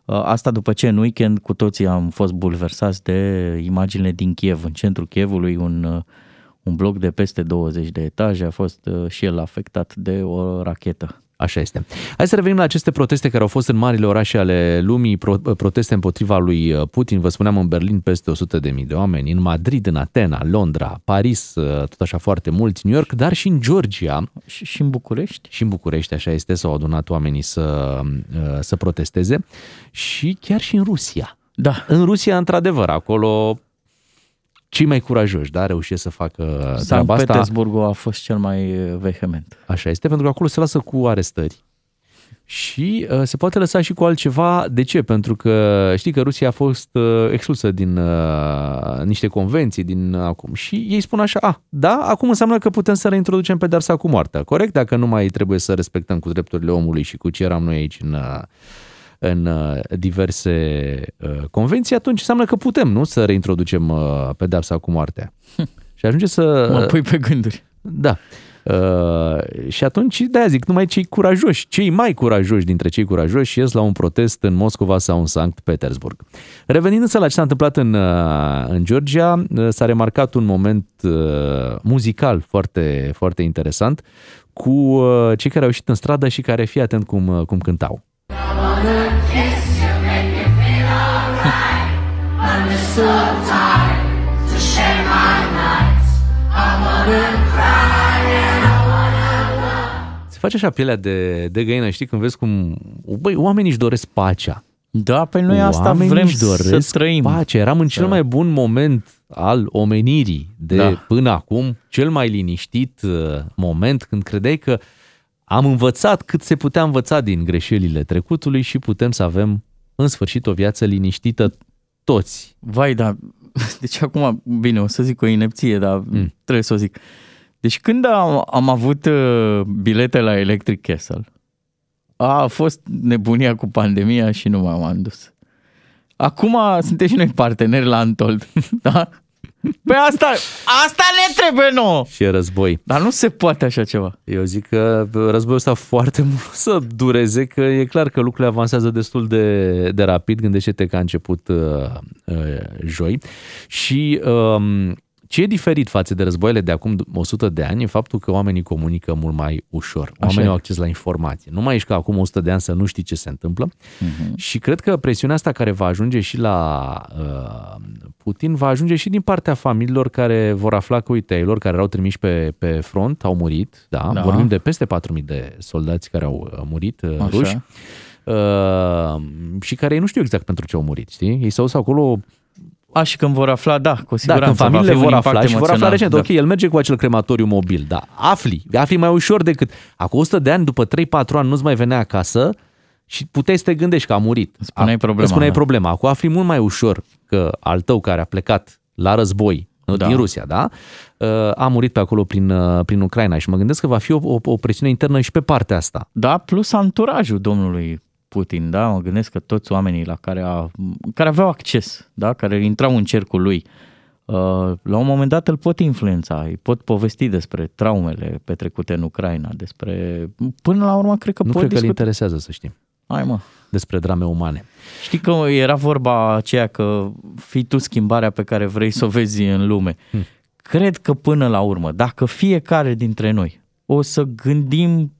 Asta după ce în weekend cu toții am fost bulversați de imaginile din Kiev. În centrul Kievului un, un bloc de peste douăzeci de etaje a fost și el afectat de o rachetă. Așa este. Hai să revenim la aceste proteste care au fost în marile orașe ale lumii, pro- proteste împotriva lui Putin. Vă spuneam, în Berlin peste o sută de mii de oameni, în Madrid, în Atena, Londra, Paris, tot așa foarte mulți, New York, dar și în Georgia. Și, și în București. Și în București, așa este, s-au adunat oamenii să, să protesteze. Și chiar și în Rusia. Da. În Rusia, într-adevăr, acolo... Cei mai curajoși, da, reușesc să facă treaba asta. Sankt Petersburg a fost cel mai vehement. Așa este, pentru că acolo se lasă cu arestări. Și uh, se poate lăsa și cu altceva. De ce? Pentru că știi că Rusia a fost uh, exclusă din uh, niște convenții din uh, acum. Și ei spun așa, a, da, acum înseamnă că putem să reintroducem pedeapsa cu moartea. Corect? Dacă nu mai trebuie să respectăm cu drepturile omului și cu ce eram noi aici în... Uh, în diverse convenții, atunci înseamnă că putem, nu? Să reintroducem pedeapsa cu moartea. Și ajunge să... Mă pui pe gânduri. Da. Uh, și atunci, de-aia zic, numai cei curajoși, cei mai curajoși dintre cei curajoși ies la un protest în Moscova sau în Sankt Petersburg. Revenind însă la ce s-a întâmplat în, în Georgia, s-a remarcat un moment uh, muzical foarte, foarte interesant cu uh, cei care au ieșit în stradă și care, fii atent cum, cum cântau. Se face așa pielea de, de găină, știi, când vezi cum... Băi, oamenii își doresc pacea. Da, păi noi asta oamenii vrem să trăim. Pacea. Eram în cel mai bun moment al omenirii de da. până acum, cel mai liniștit moment când credeai că am învățat cât se putea învăța din greșelile trecutului și putem să avem în sfârșit o viață liniștită toți. Vai, da, deci acum, bine, o să zic o inepție, dar mm. trebuie să o zic. Deci când am, am avut uh, bilete la Electric Castle, a fost nebunia cu pandemia și nu m-am dus. Acum suntem și noi parteneri la Untold, da? Păi asta, asta ne trebuie nouă. Și e război. Dar nu se poate așa ceva. Eu zic că războiul ăsta foarte mult să dureze, că e clar că lucrurile avansează destul de, de rapid. Gândește-te că a început uh, uh, joi. Și um, ce e diferit față de războiile de acum o sută de ani e faptul că oamenii comunică mult mai ușor. Oamenii au acces la informații. Nu mai ești ca acum o sută de ani să nu știi ce se întâmplă. Uh-huh. Și cred că presiunea asta care va ajunge și la... Uh, Putin va ajunge și din partea familiilor care vor afla că, uite, ei lor care erau trimiși pe, pe front au murit, da? Da. Vorbim de peste patru mii de soldați care au murit, așa, ruși, uh, și care ei nu știu exact pentru ce au murit, știi? Ei s-au dus acolo A, și când vor afla, da, cu siguranță. Da, când familiile vor afla și vor afla recent. Da. Ok, el merge cu acel crematoriu mobil, dar afli, afli mai ușor decât... Acum o sută de ani, după trei patru ani, nu-ți mai venea acasă și puteai să te gândești că a murit. Spuneai problema. Spuneai problema. Acum afli mult mai ușor că al tău care a plecat la război, da, din Rusia, da, a murit pe acolo prin, prin Ucraina și mă gândesc că va fi o, o, o presiune internă și pe partea asta. Da, plus anturajul domnului Putin, da, mă gândesc că toți oamenii la care, a, care aveau acces, da, care intrau în cercul lui, uh, la un moment dat îl pot influența, îi pot povesti despre traumele petrecute în Ucraina, despre... Până la urmă, cred că nu pot discuta. Nu cred că îl interesează, să știm. Hai, mă. Despre drame umane. Știi că era vorba aceea că fii tu schimbarea pe care vrei să o vezi în lume. Hmm. Cred că până la urmă, dacă fiecare dintre noi o să gândim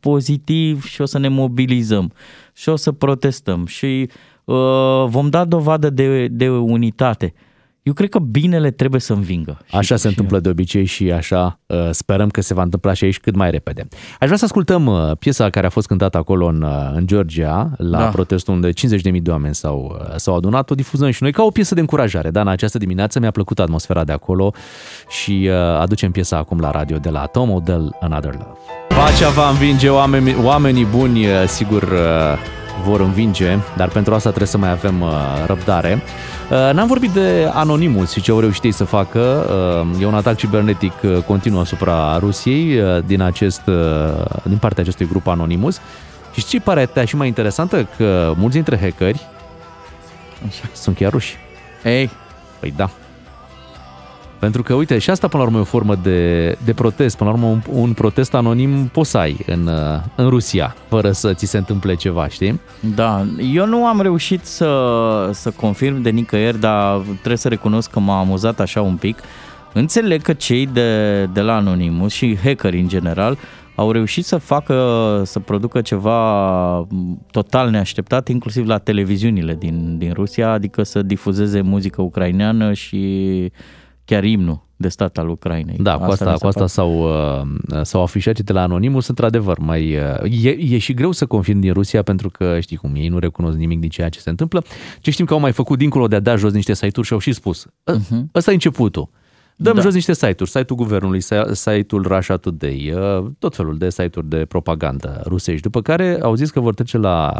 pozitiv și o să ne mobilizăm și o să protestăm și uh, vom da dovadă de, de unitate. Eu cred că binele trebuie să învingă. Așa și, se și întâmplă eu. de obicei și așa uh, sperăm că se va întâmpla și aici cât mai repede. Aș vrea să ascultăm uh, piesa care a fost cântată acolo în, uh, în Georgia, la da. protestul unde cincizeci de mii de oameni s-au, uh, s-au adunat. O difuzăm și noi ca o piesă de încurajare. Dar în această dimineață mi-a plăcut atmosfera de acolo și uh, aducem piesa acum la radio de la Tom Odell, Another Love. Pacea va învinge, oamenii, oamenii buni sigur vor învinge, dar pentru asta trebuie să mai avem răbdare. N-am vorbit de Anonymous și ce au reușit ei să facă. E un atac cibernetic continuu asupra Rusiei din, acest, din partea acestui grup Anonymous. Și ce pare partea și mai interesantă? Că mulți dintre hackeri sunt chiar ruși. Ei, păi da. Pentru că, uite, și asta până la urmă e o formă de, de protest. Până la urmă, un, un protest anonim poți să ai în, în Rusia, fără să ți se întâmple ceva, știi? Da, eu nu am reușit să, să confirm de nicăieri, dar trebuie să recunosc că m-a amuzat așa un pic. Înțeleg că cei de, de la Anonymous și hackeri în general au reușit să facă, să producă ceva total neașteptat, inclusiv la televiziunile din, din Rusia, adică să difuzeze muzică ucraineană și... chiar imnul de stat al Ucrainei. Da, cu asta, cu asta s-au, s-au afișat de la Anonymous, într-adevăr. Mai, e, e și greu să confirm din Rusia, pentru că știi cum, ei nu recunosc nimic din ceea ce se întâmplă. Ce știm că au mai făcut dincolo de a da jos niște site-uri și au și spus, uh-huh. ăsta e începutul. Dăm da. jos niște site-uri, site-ul guvernului, site-ul Russia Today, tot felul de site-uri de propagandă rusești, după care au zis că vor trece la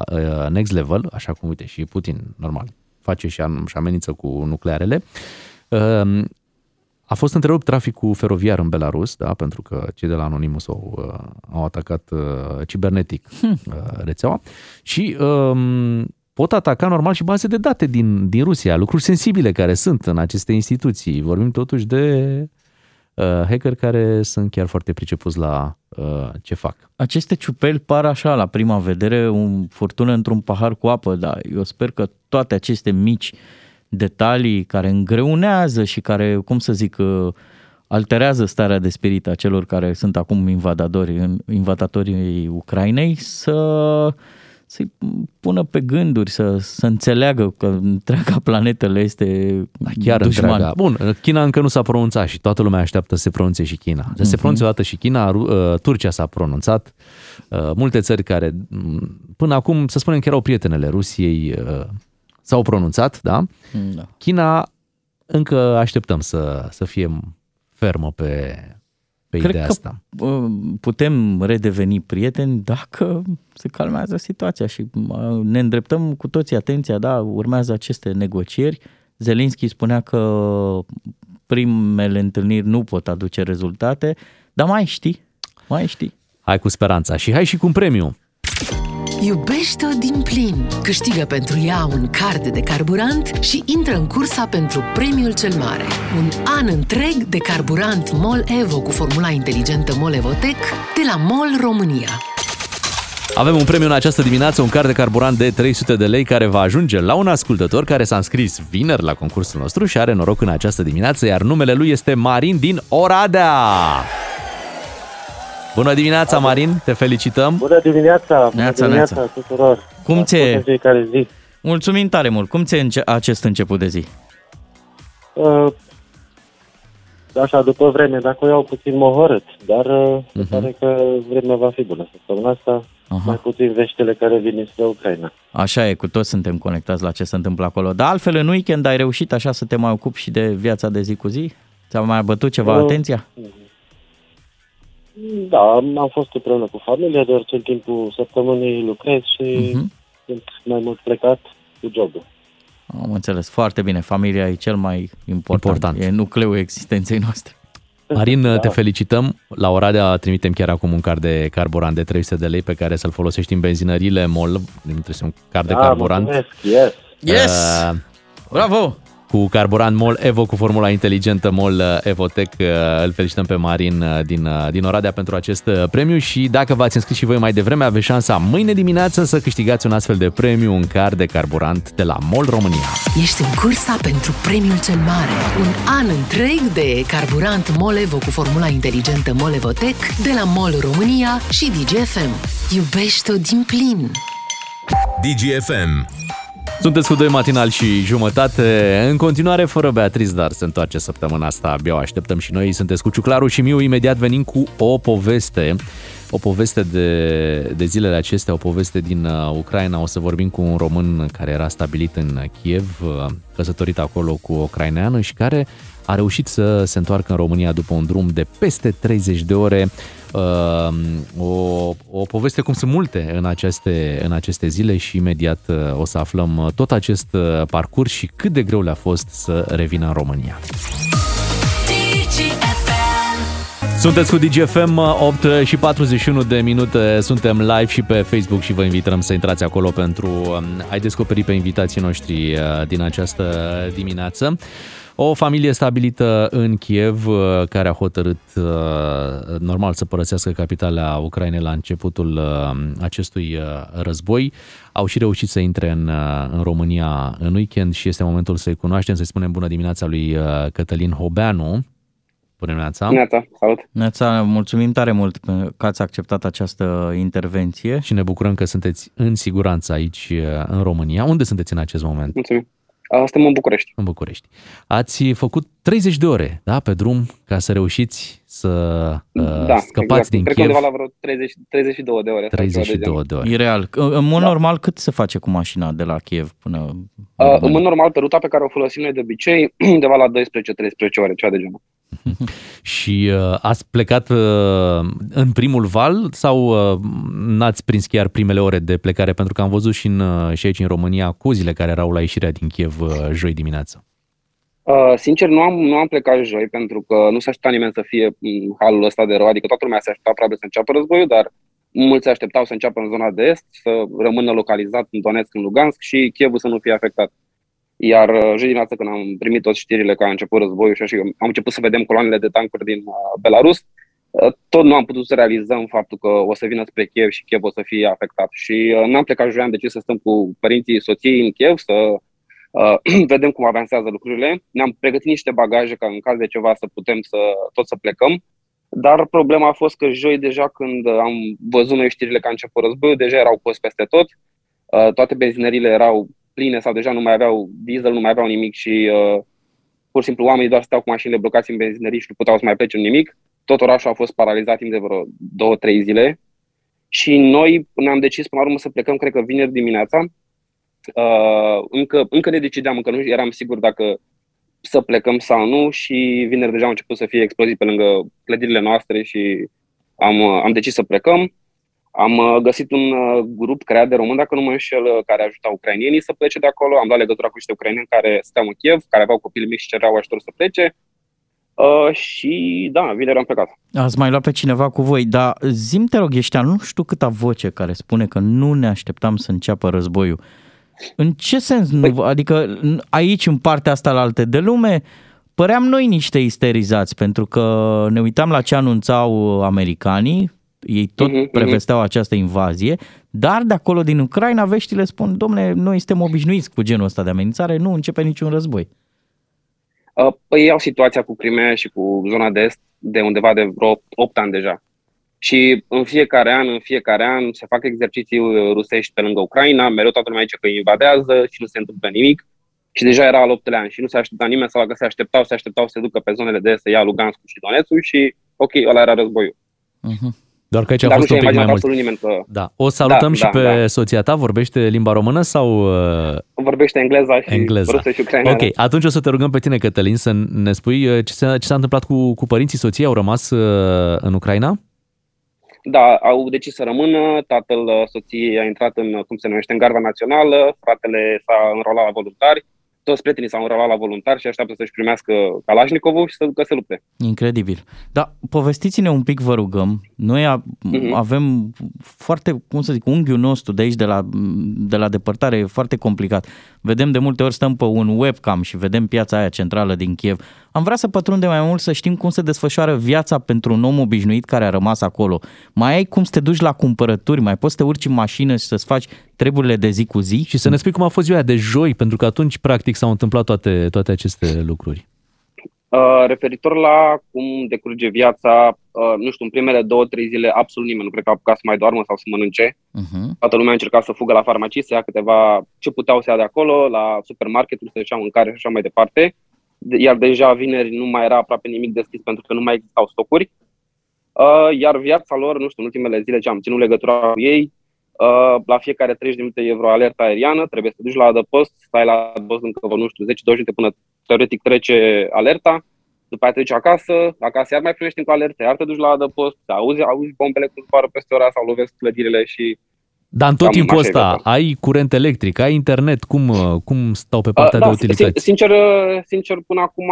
next level, așa cum, uite, și Putin, normal, face și amenință cu nuclearele. A fost întrerupt traficul feroviar în Belarus, da, pentru că cei de la Anonymous au, au atacat uh, cibernetic hmm. uh, rețeaua și um, pot ataca normal și baze de date din, din Rusia, lucruri sensibile care sunt în aceste instituții. Vorbim totuși de uh, hackeri care sunt chiar foarte pricepuți la uh, ce fac. Aceste ciupeli par așa, la prima vedere, o furtună într-un pahar cu apă, dar eu sper că toate aceste mici detalii care îngreunează și care, cum să zic, alterează starea de spirit a celor care sunt acum invadatori, invadatorii Ucrainei, să să-i pună pe gânduri, să, să înțeleagă că întreaga planetă este chiar dușman. Întreaga. Bun, China încă nu s-a pronunțat și toată lumea așteaptă să se pronunțe și China. Să mm-hmm. se pronunțe odată și China, Turcia s-a pronunțat, multe țări care până acum, să spunem că erau prietenele Rusiei, s-au pronunțat, da? da? China încă așteptăm să, să fie fermă pe, pe ideea asta. Cred că putem redeveni prieteni dacă se calmează situația și ne îndreptăm cu toții atenția, da? Urmează aceste negocieri. Zelensky spunea că primele întâlniri nu pot aduce rezultate, dar mai știi, mai știi. Hai cu speranța și hai și cu un premiu. Iubește-o din plin! Câștigă pentru ea un card de carburant și intră în cursa pentru premiul cel mare. Un an întreg de carburant MOL EVO cu formula inteligentă MOL EVO TECH de la MOL România. Avem un premiu în această dimineață, un card de carburant de trei sute de lei care va ajunge la un ascultător care s-a înscris vineri la concursul nostru și are noroc în această dimineață, iar numele lui este Marin din Oradea. Bună dimineața, Marin, te felicităm. Bună dimineața, bună dimineața, dimineața tuturor. Cum ți-e? Mulțumim tare mult. Cum ți-e înce- acest început de zi? Uh, așa, după vreme, dacă o iau puțin mă hărăt, dar uh-huh. se pare că vremea va fi bună săptămâna asta. Aha. mai puțin veștile care vin spre Ucraina. Așa e, cu toți suntem conectați la ce se întâmplă acolo. Dar altfel, în weekend ai reușit așa să te mai ocupi și de viața de zi cu zi? Ți-a mai bătut ceva Eu... atenția? Da, am fost împreună cu familia, doar în timpul săptămânii lucrez și uh-huh. sunt mai mult plecat cu jobul. Am înțeles, foarte bine. Familia e cel mai important, important. E nucleul existenței noastre. Marin, da. Te felicităm. La Oradea trimitem chiar acum un card de carburant de trei sute de lei pe care să-l folosești în benzinările MOL. Trebuie un card da, de carburant. Mulțumesc, yes! Yes! Uh, Bravo! Cu carburant MOL EVO, cu formula inteligentă MOL EVO TECH. Îl felicităm pe Marin din, din Oradea pentru acest premiu și dacă v-ați înscris și voi mai devreme, aveți șansa mâine dimineață să câștigați un astfel de premiu, un card de carburant de la MOL România. Ești în cursa pentru premiul cel mare. Un an întreg de carburant MOL EVO cu formula inteligentă MOL EVO TECH de la MOL România și D G F M. Iubește-o din plin! D G F M. Sunteți cu doi matinali și jumătate, în continuare fără Beatrice, dar se întoarce săptămâna asta, abia o așteptăm și noi, sunteți cu Ciuclaru și Miu, imediat venim cu o poveste, o poveste de, de zilele acestea, o poveste din Ucraina, o să vorbim cu un român care era stabilit în Kiev, căsătorit acolo cu o ucraineană și care a reușit să se întoarcă în România după un drum de peste treizeci de ore. O, o poveste cum sunt multe în aceste, în aceste zile și imediat o să aflăm tot acest parcurs și cât de greu le-a fost să revină în România. Sunteți cu D G F M, opt și patruzeci și unu de minute, suntem live și pe Facebook și vă invităm să intrați acolo pentru a-i descoperi pe invitații noștri din această dimineață. O familie stabilită în Kiev care a hotărât normal să părăsească capitala Ucrainei la începutul acestui război. Au și reușit să intre în, în România în weekend și este momentul să-i cunoaștem, să-i spunem bună dimineața lui Cătălin Hobeanu. Bună dimineața! Neața, salut! Neața, mulțumim tare mult că ați acceptat această intervenție. Și ne bucurăm că sunteți în siguranță aici în România. Unde sunteți în acest moment? Mulțumim! Suntem în București. În București. Ați făcut treizeci de ore, da, pe drum ca să reușiți să uh, da, scăpați exact. din Cred Kiev. Cred că undeva la vreo treizeci, treizeci și două de ore. treizeci și două de ore. Ireal. În mod da. normal, cât se face cu mașina de la Kiev până... Uh, în mod normal, pe ruta pe care o folosim noi de obicei, undeva la douăsprezece treisprezece ore, cea de genul. Și uh, ați plecat uh, în primul val sau uh, n-ați prins chiar primele ore de plecare? Pentru că am văzut și, în, uh, și aici în România cozile care erau la ieșirea din Kiev uh, joi dimineață. Uh, sincer, nu am, nu am plecat joi pentru că nu s-a așteptat nimeni să fie halul ăsta de rău. Adică toată lumea se aștepta probabil să înceapă războiul, dar mulți se așteptau să înceapă în zona de est, să rămână localizat în Donetsk, în Lugansk și Kievul să nu fie afectat. Iar joi dimineața, când am primit toți știrile că a început războiul și așa, am început să vedem coloanele de tancuri din Belarus, tot nu am putut să realizăm faptul că o să vină spre Kiev și Kiev o să fie afectat. Și n-am plecat joi, am decis să stăm cu părinții soției în Kiev, să uh, vedem cum avansează lucrurile. Ne-am pregătit niște bagaje ca în caz de ceva să putem să tot să plecăm. Dar problema a fost că joi deja când am văzut noi știrile că a început războiul, deja erau poți peste tot, uh, toate benzinările erau pline sau deja nu mai aveau diesel, nu mai aveau nimic și uh, pur și simplu oamenii doar stau cu mașinile blocați în benzinării și nu puteau să mai plece nimic. Tot orașul a fost paralizat timp de vreo două, trei zile și noi ne-am decis până la urmă să plecăm, cred că vineri dimineața. Uh, încă, încă ne decideam, încă nu eram sigur dacă să plecăm sau nu și vineri deja au început să fie explozii pe lângă clădirile noastre și am, am decis să plecăm. Am găsit un grup creat de români, dacă nu mă înșel, care ajuta ucrainienii să plece de acolo. Am luat legătura cu niște ucrainieni care stau în Kiev, care aveau copii mici și cereau ajutor să plece. Uh, și da, vineri am plecat. Ați mai luat pe cineva cu voi, dar zi-mi te rog, ești nu știu câta voce care spune că nu ne așteptam să înceapă războiul. În ce sens? Păi... Nu? Adică aici, în partea asta la alte de lume, păream noi niște isterizați, pentru că ne uitam la ce anunțau americanii. Ei tot uh-huh, prevesteau uh-huh. această invazie, dar de acolo din Ucraina veștile spun, dom'le, noi suntem obișnuiți cu genul ăsta de amenințare, nu începe niciun război. Uh, păi au situația cu Crimea și cu zona de est de undeva de vreo opt ani deja. Și în fiecare an, în fiecare an se fac exerciții rusești pe lângă Ucraina, mereu toată lumea zice că invadează și nu se întâmplă nimic. Și deja era al optulea an și nu se aștepta nimeni sau dacă se așteptau, se așteptau să se ducă pe zonele de est, să ia Lugansk și Donetsk și ok, ăla era războiul. Uh-huh. Doar că aici dar a fost un pic mai mult. Că... Da. O salutăm da, și da, pe da. soția ta, vorbește limba română sau... Vorbește engleza și rusă și ucraineană. Ok, atunci o să te rugăm pe tine, Cătălin, să ne spui ce s-a, ce s-a întâmplat cu, cu părinții soției, au rămas în Ucraina? Da, au decis să rămână, tatăl soției a intrat în, cum se numește, în garda națională, fratele s-a înrolat la voluntari, toți prietenii s-au înrolat la voluntari și așteaptă să-și primească Kalashnikovul și să ducă să lupte. Incredibil. Dar povestiți-ne un pic, vă rugăm. Noi a, uh-huh. avem foarte, cum să zic, unghiul nostru de aici, de la, de la depărtare, e foarte complicat. Vedem de multe ori, stăm pe un webcam și vedem piața aia centrală din Kiev. Am vrea să pătrundem mai mult, să știm cum se desfășoară viața pentru un om obișnuit care a rămas acolo. Mai ai cum să te duci la cumpărături, mai poți să te urci în mașină și să-ți faci treburile de zi cu zi? Și să ne spui cum a fost ziua de joi, pentru că atunci, practic, s-au întâmplat toate, toate aceste lucruri. Uh, referitor la cum decurge viața, uh, nu știu, în primele două, trei zile absolut nimeni nu cred că a apucat să mai doarmă sau să mănânce. Uh-huh. Toată lumea a încercat să fugă la farmacii, să ia câteva ce puteau să ia de acolo, la supermarketuri, să-și ia mâncare și așa mai departe. Iar deja vineri nu mai era aproape nimic deschis pentru că nu mai existau stocuri. Uh, iar viața lor, nu știu, în ultimele zile ce am ținut legătura cu ei, uh, la fiecare treizeci de minute e vreo alertă aeriană, trebuie să te duci la adăpost, stai la adăpost încă vreo, nu știu, zece douăzeci de minute până teoretic trece alerta, după aia te duci acasă, acasă iar mai primești încă alertă, iar te duci la adăpost, auzi, auzi bombele cum zboară peste ora sau lovesc clădirile și... Dar în tot timpul ăsta ai curent electric, ai internet, cum, cum stau pe partea uh, da, de utilități? Sincer, sincer, până acum,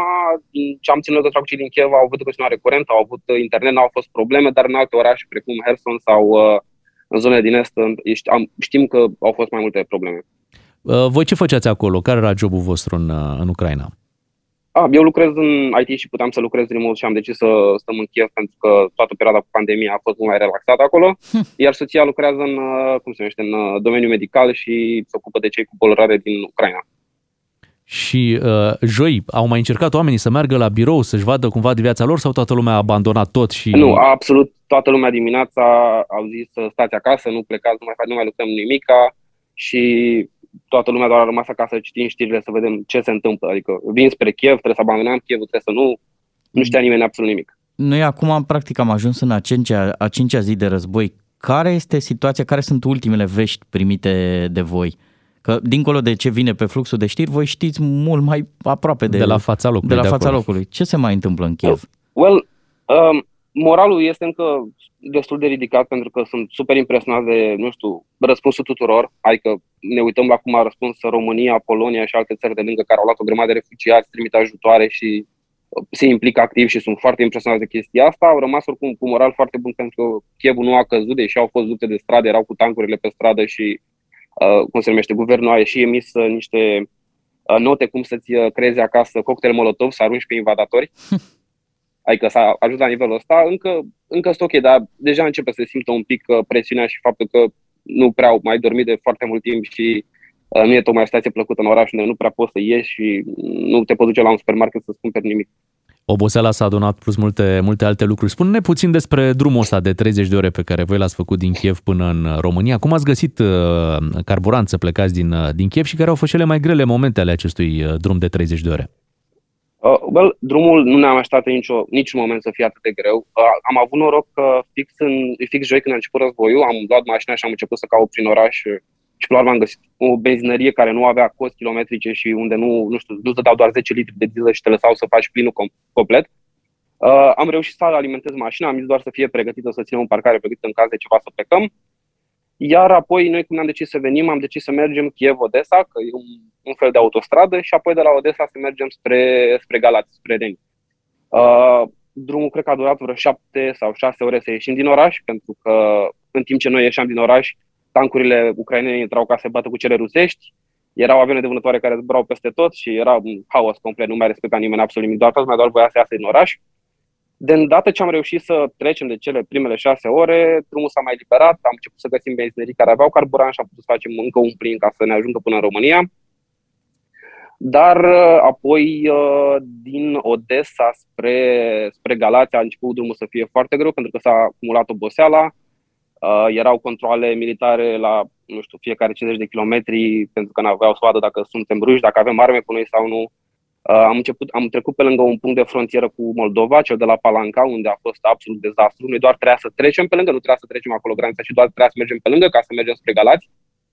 ce am ținut legătura cu cei din Kiev, au avut continuare curent, au avut internet, n-au fost probleme, dar în alte orașe, precum Herson sau uh, în zone din est, știm că au fost mai multe probleme. Uh, voi ce făceați acolo? Care era jobul vostru în, în Ucraina? Ah, eu lucrez în I T și puteam să lucrez remote și am decis să stăm în Kiev pentru că toată perioada cu pandemia a fost mult mai relaxată acolo, iar soția lucrează în, cum se numește, în domeniul medical și se ocupă de cei cu boli rare din Ucraina. Și uh, joi au mai încercat oamenii să meargă la birou, să-și vadă cumva de viața lor sau toată lumea a abandonat tot? Și... Nu, absolut toată lumea dimineața au zis să stați acasă, nu plecați, nu mai, nu mai lucrăm nimica și... Toată lumea doar a rămas acasă să citim știrile, să vedem ce se întâmplă. Adică vin spre Kiev, trebuie să abandonăm Kiev, trebuie să nu... Nu știa nimeni absolut nimic. Noi acum, practic, am ajuns în a cincea, a cincea zi de război. Care este situația, care sunt ultimele vești primite de voi? Că, dincolo de ce vine pe fluxul de știri, voi știți mult mai aproape de... De la fața locului. De la de fața acolo. locului. Ce se mai întâmplă în Kiev? Well, um, moralul este încă destul de ridicat pentru că sunt super impresionat de, nu știu, răspunsul tuturor. Adică ne uităm la cum a răspuns România, Polonia și alte țări de lângă care au luat o grămadă de refugiați, trimit ajutoare și se implică activ și sunt foarte impresionați de chestia asta. Au rămas oricum cu moral foarte bun pentru că Kievul nu a căzut, deși au fost lupte de stradă, erau cu tancurile pe stradă și, cum se numește, guvernul a ieșit emis niște note cum să-ți creezi acasă cocktail molotov, să arunci pe invadatori. Adică s-a ajuns la nivelul ăsta, încă, încă sunt ok, dar deja începe să se simtă un pic presiunea și faptul că nu prea au mai dormit de foarte mult timp și nu e tocmai o stație plăcută în oraș unde nu prea poți să ieși și nu te poți duce la un supermarket să-ți cumperi nimic. Oboseala s-a adunat plus multe, multe alte lucruri. Spune-ne puțin despre drumul ăsta de treizeci de ore pe care voi l-ați făcut din Kiev până în România. Cum ați găsit carburant să plecați din, din Kiev și care au fost cele mai grele momente ale acestui drum de treizeci de ore? Uh, well, drumul nu ne-am așteptat nicio, niciun moment să fie atât de greu. Uh, am avut noroc că fix, în, fix joi când a început războiul, am luat mașina și am început să caut prin oraș și pe la urmă am găsit o benzinărie care nu avea cozi kilometrice și unde nu, nu știu, nu dădeau doar zece litri de diesel și te lăsau să faci plinul com- complet. Uh, am reușit să alimentez mașina, am zis doar să fie pregătită, să ținem o parcare pregătită în caz de ceva să plecăm. Iar apoi noi când am decis să venim, am decis să mergem Kiev-Odessa, că e un, un fel de autostradă, și apoi de la Odessa să mergem spre, spre Galați, spre Reni. Uh, drumul cred că a durat vreo șapte sau șase ore să ieșim din oraș, pentru că în timp ce noi ieșeam din oraș, tancurile ucrainene intrau ca să se bată cu cele rusești, erau avioane de vânătoare care zburau peste tot și era un haos complet, nu mai respecta nimeni absolut nimic, doar toată lumea doar voia să iasă din oraș. De îndată ce am reușit să trecem de cele primele șase ore, drumul s-a mai liberat, am început să găsim benzinerii care aveau carburant și am putut să facem încă un plin ca să ne ajungă până în România. Dar apoi din Odessa spre, spre Galați a început drumul să fie foarte greu pentru că s-a acumulat oboseala. Erau controale militare la, nu știu, fiecare cincizeci de kilometri pentru că n-aveau soadă dacă suntem ruși, dacă avem arme cu noi sau nu. Am, început, am trecut pe lângă un punct de frontieră cu Moldova, cel de la Palanca, unde a fost absolut dezastru. Noi doar trebuia să trecem pe lângă, nu trebuia să trecem acolo granița, și doar trebuia să mergem pe lângă ca să mergem spre Galați.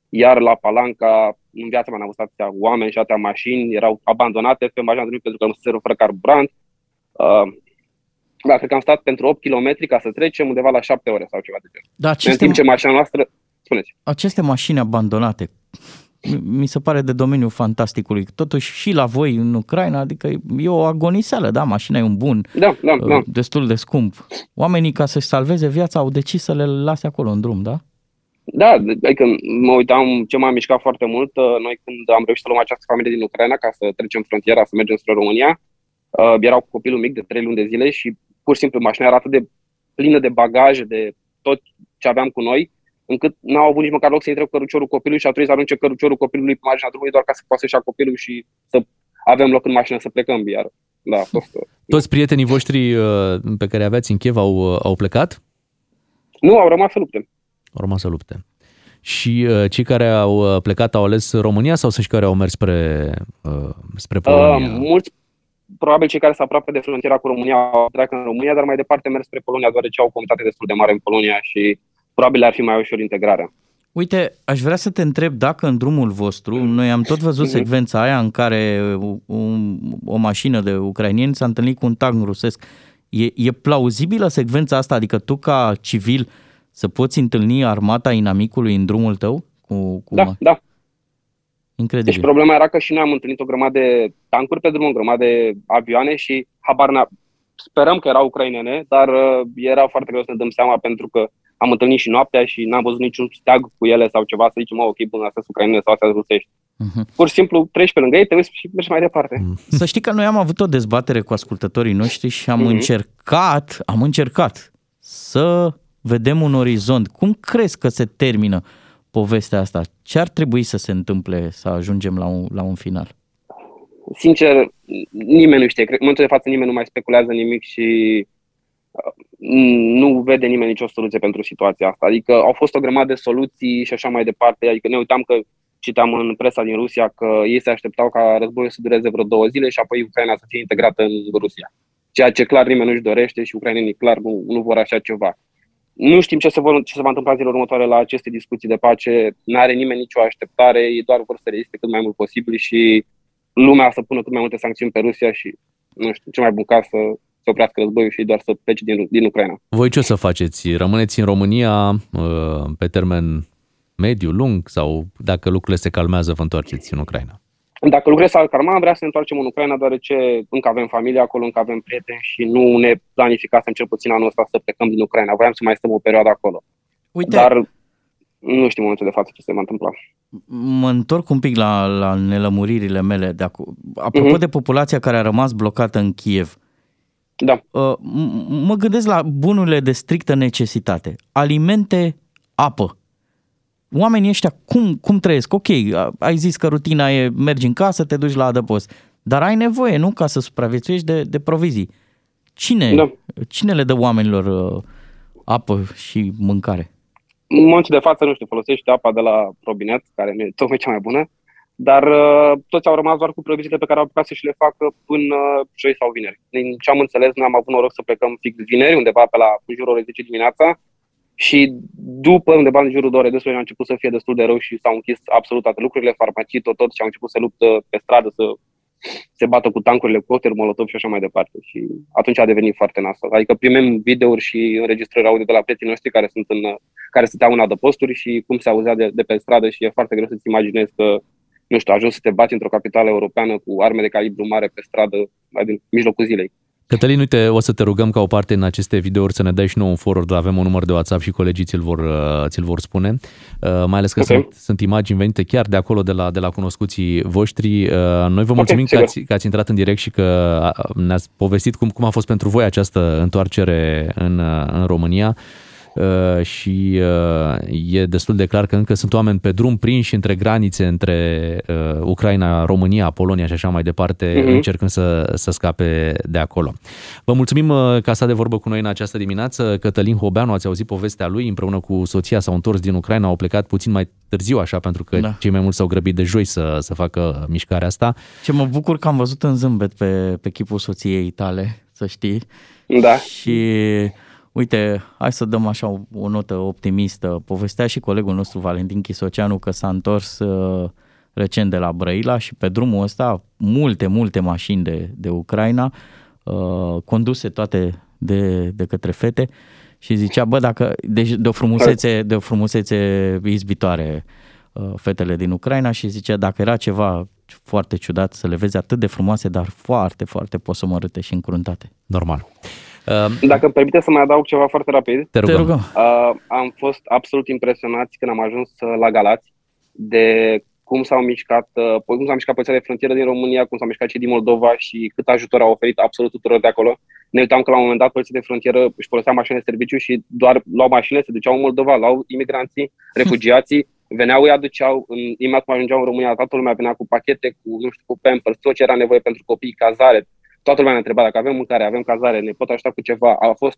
Iar la Palanca, în viața mea n-am văzut atâtea oameni și atâtea mașini, erau abandonate pe marginea drumului pentru că nu se oferă carburant. Uh, da, cred că am stat pentru opt kilometri ca să trecem, undeva la șapte ore sau ceva de genul. Da, aceste... În timp ce mașina noastră... Spuneți. Aceste mașini abandonate... Mi se pare de domeniul fantasticului. Totuși și la voi în Ucraina, adică e o agoniseală, da, mașina e un bun, da, da, da. Destul de scump. Oamenii, ca să-și salveze viața, au decis să le lase acolo în drum, da? Da, adică mă uitam, ce m-a mișcat foarte mult, noi când am reușit să luăm această familie din Ucraina ca să trecem frontiera, să mergem spre România, erau cu copilul mic de trei luni de zile și pur și simplu mașina era atât de plină de bagaje, de tot ce aveam cu noi, încât n-au avut nici măcar loc să intre cu căruciorul copilului și a trebuit să arunce căruciorul copilului pe marginea drumului doar ca să poată să-și ia copilul și să avem loc în mașină să plecăm iar. Da, fost... Toți prietenii voștri pe care aveați în Kiev au, au plecat? Nu, au rămas să lupte. Au rămas să lupte. Și uh, cei care au plecat au ales România sau cei care au mers spre, uh, spre Polonia? Uh, mulți, probabil cei care se aproape de frontiera cu România au plecat în România, dar mai departe merg spre Polonia, deoarece au o comunitate destul de mare în Polonia și probabil ar fi mai ușor integrarea. Uite, aș vrea să te întreb dacă în drumul vostru, noi am tot văzut secvența aia în care o, o mașină de ucraineni s-a întâlnit cu un tank rusesc. E, e plauzibilă secvența asta? Adică tu ca civil să poți întâlni armata inamicului în drumul tău? Cu, cu... Da, da. Incredibil. Deci problema era că și noi am întâlnit o grămadă de tancuri pe drum, o grămadă de avioane și habar n-am. Sperăm că erau ucrainene, dar era foarte greu să ne dăm seama pentru că am întâlnit și noaptea și n-am văzut niciun steag cu ele sau ceva, să zicem, mă, ok, bun, astea ucrainene sau astea rusești. Uh-huh. Pur și simplu treci pe lângă ei, te uiți și mergi mai departe. Să știi că noi am avut o dezbatere cu ascultătorii noștri și am uh-huh. încercat, am încercat să vedem un orizont. Cum crezi că se termină povestea asta? Ce ar trebui să se întâmple să ajungem la un, la un final? Sincer, nimeni nu știe. În momentul de față nimeni nu mai speculează nimic și... nu vede nimeni nicio soluție pentru situația asta. Adică au fost o grămadă de soluții și așa mai departe. Adică ne uitam că citeam în presa din Rusia că ei se așteptau ca războiul să dureze vreo două zile și apoi Ucraina să fie integrată în Rusia. Ceea ce clar nimeni nu-și dorește și ucrainenii clar nu, nu vor așa ceva. Nu știm ce se, vor, ce se va întâmpla zilele următoare la aceste discuții de pace. N-are nimeni nicio așteptare, ei doar vor să reziste cât mai mult posibil și lumea să pună cât mai multe sancțiuni pe Rusia și nu știu, ce mai bun caz să să oprească războiul și doar să plece din, din Ucraina. Voi ce o să faceți? Rămâneți în România pe termen mediu, lung sau dacă lucrurile se calmează vă întoarceți în Ucraina? Dacă lucrurile s-ar calma, vrea să ne întoarcem în Ucraina, deoarece încă avem familie acolo, încă avem prieteni și nu ne planificasem cel puțin anul ăsta să plecăm din Ucraina. Voiam să mai stăm o perioadă acolo. Uite. Dar nu știu în momentul de față ce se va întâmpla. Mă întorc un pic la, la nelămuririle mele de acum. Apropo uh-huh. de populația care a rămas blocată în Kiev, da. Mă gândesc la bunurile de strictă necesitate, alimente, apă. Oamenii ăștia cum, cum trăiesc? Ok, ai zis că rutina e mergi în casă, te duci la adăpost, dar ai nevoie, nu? Ca să supraviețuiești de, de provizii. Cine, da. Cine le dă oamenilor apă și mâncare? În momentul de față, nu știu, folosește apa de la robinet, care nu e tocmai cea mai bună, dar uh, toți au rămas doar cu proviziile pe care au apucat să și le facă până uh, joi sau vineri. Din ce am înțeles, noi am avut noroc să plecăm fix vineri, undeva pe la în jurul orei zece dimineața și după, undeva în jurul de orei douăsprezece, a început să fie destul de rău și s-au închis absolut toate lucrurile, farmacii, tot, tot și au început să luptă pe stradă, să se bată cu tancurile, cu cocktail, molotov și așa mai departe. Și atunci a devenit foarte nasol. Adică primim videouri și înregistrări audio de la prietenii noștri care sunt în, care stăteau în adăposturi și cum se auzea de, de pe stradă și e foarte greu să-ți imaginezi că nu știu, ajuns să te bați într-o capitală europeană cu arme de calibru mare pe stradă, mai din mijlocul zilei. Cătălin, uite, o să te rugăm ca o parte în aceste videouri să ne dai și nouă un forward, avem un număr de WhatsApp și colegii ți-l vor, ți-l vor spune, uh, mai ales că okay. sunt, sunt imagini venite chiar de acolo, de la, de la cunoscuții voștri. Uh, noi vă mulțumim okay, că, ați, că ați intrat în direct și că ne-ați povestit cum, cum a fost pentru voi această întoarcere în, în România. și e destul de clar că încă sunt oameni pe drum prinși între granițe, între Ucraina, România, Polonia și așa mai departe, uh-huh. încercând să, să scape de acolo. Vă mulțumim că a stat de vorbă cu noi în această dimineață. Cătălin Hobeanu, ați auzit povestea lui, împreună cu soția s-au întors din Ucraina, au plecat puțin mai târziu așa, pentru că da. cei mai mulți s-au grăbit de joi să, să facă mișcarea asta. Ce mă bucur că am văzut în zâmbet pe, pe chipul soției tale, să știi. Da. Și... uite, hai să dăm așa o, o notă optimistă. Povestea și colegul nostru Valentin Chisoceanu că s-a întors uh, recent de la Brăila și pe drumul ăsta multe, multe mașini de, de Ucraina, uh, conduse toate de, de către fete și zicea, bă, dacă, deci de o frumusețe, de o frumusețe izbitoare uh, fetele din Ucraina și zicea, dacă era ceva foarte ciudat să le vezi atât de frumoase, dar foarte, foarte posomorâte și încruntate. Normal. Dacă îmi permite să mai adaug ceva foarte rapid. Te rugăm. Uh, am fost absolut impresionați când am ajuns la Galați de cum s-au mișcat, uh, cum s-a mișcat poliția de frontieră din România, cum s-au mișcat cei din Moldova și cât ajutor au oferit absolut tuturor de acolo. Ne uitam că la un moment dat poliția de frontieră își folosea mașinile de serviciu și doar luau mașinile, se duceau în Moldova, luau imigranții, refugiații, veneau, îi aduceau, în, imediat cum ajungeau în România, toată lumea venea cu pachete, cu, nu știu, cu Pampers, tot ce era nevoie pentru copii, cazare. Toată lumea ne întreba dacă avem mâncare, avem cazare, ne pot ajuta cu ceva. A fost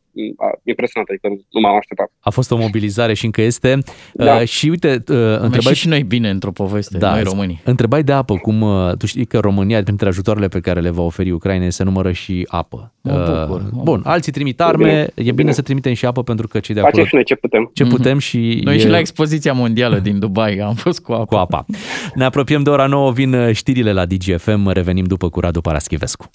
impresionant, adică nu m-am așteptat. A fost o mobilizare și încă este. Da. Uh, și uite, uh, întrebai... și noi bine într-o poveste, da, noi românii. Întrebai de apă, cum uh, tu știi că România, printre ajutoarele pe care le va oferi Ucrainei, se numără și apă. Mă bucur. Uh, bun, alții trimit arme, bine. e bine, bine să trimitem și apă pentru că cei de acolo... Facem și noi ce putem. Ce putem și... Noi e... și la expoziția mondială din Dubai am fost cu apa. Cu apa. Ne apropiem de ora nouă, vin știrile la D G F M, revenim după cu Radu Paraschivescu.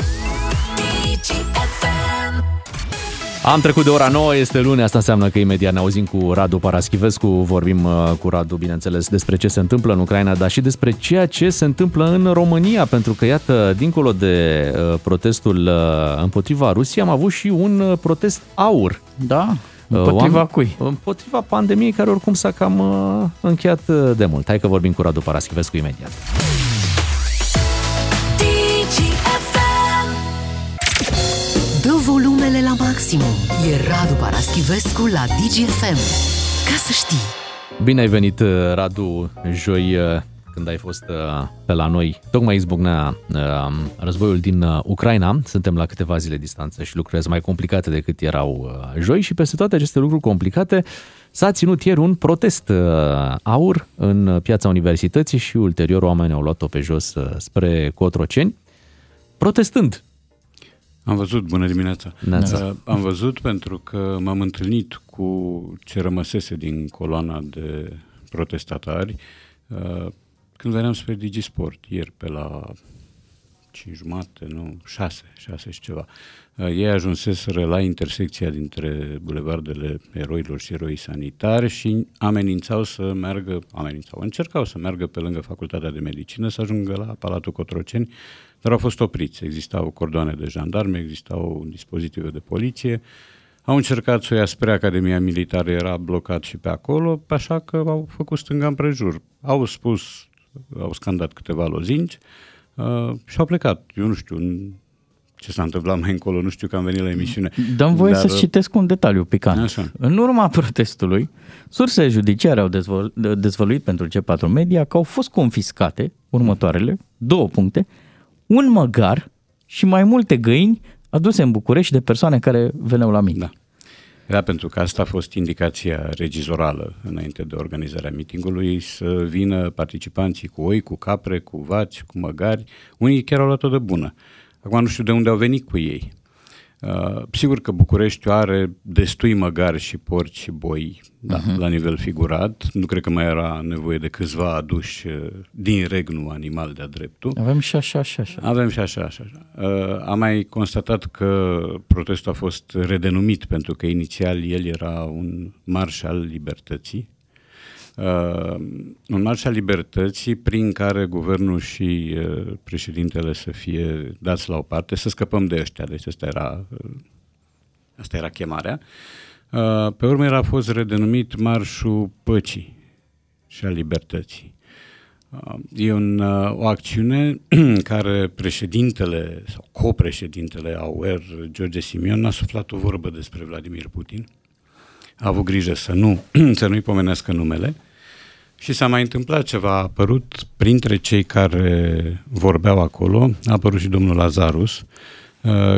Am trecut de ora nouă, este luni, asta înseamnă că imediat ne auzim cu Radu Paraschivescu, vorbim cu Radu, bineînțeles, despre ce se întâmplă în Ucraina, dar și despre ceea ce se întâmplă în România, pentru că, iată, dincolo de protestul împotriva Rusiei, am avut și un protest aur. Da, împotriva Oam... cui? Împotriva pandemiei, care oricum s-a cam încheiat de mult. Hai că vorbim cu Radu Paraschivescu imediat. Dă volumele la maximum. E Radu Paraschivescu la D G F M. Ca să știi. Bine ai venit, Radu, joi când ai fost pe la noi. Tocmai izbucnea războiul din Ucraina. Suntem la câteva zile distanță și lucrurile sunt mai complicate decât erau joi și peste toate aceste lucruri complicate s-a ținut ieri un protest aur în Piața Universității și ulterior oamenii au luat-o pe jos spre Cotroceni, protestând. Am văzut, bună dimineața, da. Am văzut pentru că m-am întâlnit cu ce rămăsese din coloana de protestatari când veneam spre DigiSport, ieri pe la cinci jumate, nu, șase, șase și ceva. Ei ajunseseră la intersecția dintre bulevardele Eroilor și Eroii Sanitari și amenințau să meargă, amenințau, încercau să meargă pe lângă Facultatea de Medicină, să ajungă la Palatul Cotroceni, dar au fost opriți. Existau cordoane de jandarmi, existau dispozitive de poliție, au încercat să o ia spre Academia Militară, era blocat și pe acolo, așa că au făcut stânga împrejur. Au spus, au scandat câteva lozinci uh, și au plecat. Eu nu știu ce s-a întâmplat mai încolo, nu știu că am venit la emisiune. Dăm voie dar... să-ți citesc un detaliu picant. Așa. În urma protestului, surse judiciare au dezvol- dezvăluit pentru C patru Media că au fost confiscate următoarele două puncte, un măgar și mai multe găini aduse în București de persoane care veneau la miting. Da. Era pentru că asta a fost indicația regizorală înainte de organizarea mitingului, să vină participanții cu oi, cu capre, cu vaci, cu măgari. Unii chiar au luat-o de bună. Acum nu știu de unde au venit cu ei. Uh, sigur că Bucureștiul are destui măgari și porci și boi, da, uh-huh. la nivel figurat. Nu cred că mai era nevoie de câțiva aduși uh, din regnul animal de-a dreptul. Avem și așa, și așa. Avem și așa, așa. Uh, am mai constatat că protestul a fost redenumit pentru că inițial el era un marș al libertății. Uh, un marș al libertății prin care guvernul și uh, președintele să fie dați la o parte, să scăpăm de ăștia, deci asta era, uh, asta era chemarea. Uh, pe urmă a fost redenumit marșul păcii și a libertății. Uh, e un, uh, o acțiune în care președintele sau copreședintele A U R, George Simion, a suflat o vorbă despre Vladimir Putin. a avut grijă să nu, să nu-i pomenească numele. Și s-a mai întâmplat ceva, a apărut printre cei care vorbeau acolo, a apărut și domnul Lazarus,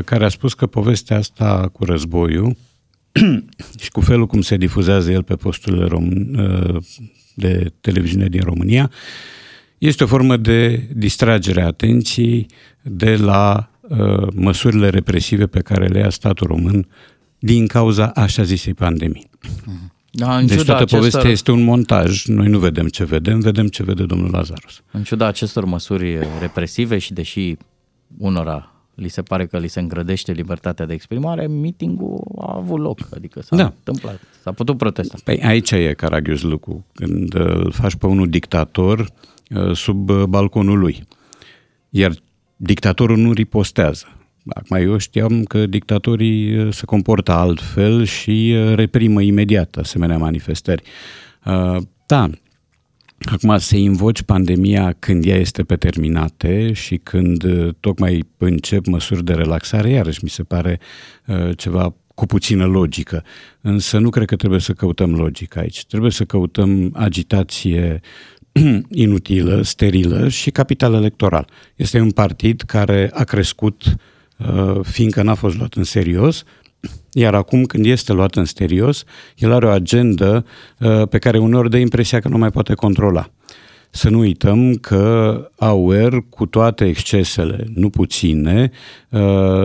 care a spus că povestea asta cu războiul și cu felul cum se difuzează el pe posturile de televiziune din România, este o formă de distragere a atenției de la uh, măsurile represive pe care le ia statul român din cauza așa zisei pandemii. Da, deci toată acestor... povestea este un montaj, noi nu vedem ce vedem, vedem ce vede domnul Lazarus. În ciuda acestor măsuri represive și deși unora li se pare că li se îngrădește libertatea de exprimare, mitingul a avut loc, adică s-a da. întâmplat, s-a putut protesta. Păi aici e Caragios Lucu, când îl faci pe unul dictator sub balconul lui, iar dictatorul nu ripostează. Acum eu știam că dictatorii se comportă altfel și reprimă imediat asemenea manifestări. Da, acum se invoci pandemia când ea este pe terminate și când tocmai încep măsuri de relaxare, iarăși mi se pare ceva cu puțină logică. Însă nu cred că trebuie să căutăm logică aici. Trebuie să căutăm agitație inutilă, sterilă și capital electoral. Este un partid care a crescut fiindcă n-a fost luat în serios, iar acum când este luat în serios, el are o agendă pe care uneori dă impresia că nu mai poate controla. Să nu uităm că A U R, cu toate excesele, nu puține,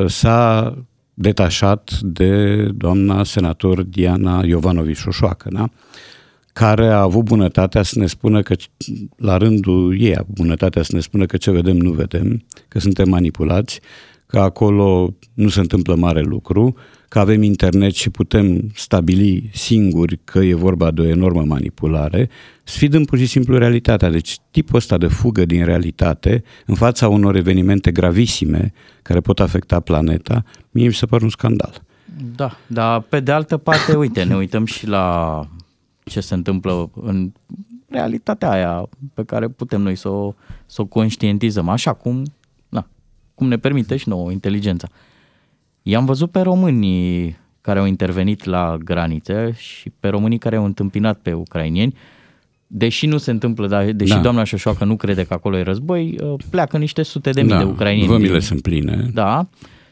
s-a detașat de doamna senator Diana Iovanovici-Șoșoacă, da? Care a avut bunătatea să ne spună că, la rândul ei, a avut bunătatea să ne spună că ce vedem nu vedem, că suntem manipulați, că acolo nu se întâmplă mare lucru, că avem internet și putem stabili singuri că e vorba de o enormă manipulare, sfidând pur și simplu realitatea. Deci tipul ăsta de fugă din realitate, în fața unor evenimente gravissime care pot afecta planeta, mie mi se pare un scandal. Da, dar pe de altă parte, uite, ne uităm și la ce se întâmplă în realitatea aia pe care putem noi să o, să o conștientizăm, așa cum, na, cum ne permite și nouă inteligența. I-am văzut pe românii care au intervenit la granițe și pe românii care au întâmpinat pe ucrainieni, deși nu se întâmplă, dar, deși da. doamna Șoșoacă nu crede că acolo e război, pleacă niște sute de mii da, de ucrainieni. Vămile sunt pline. Da,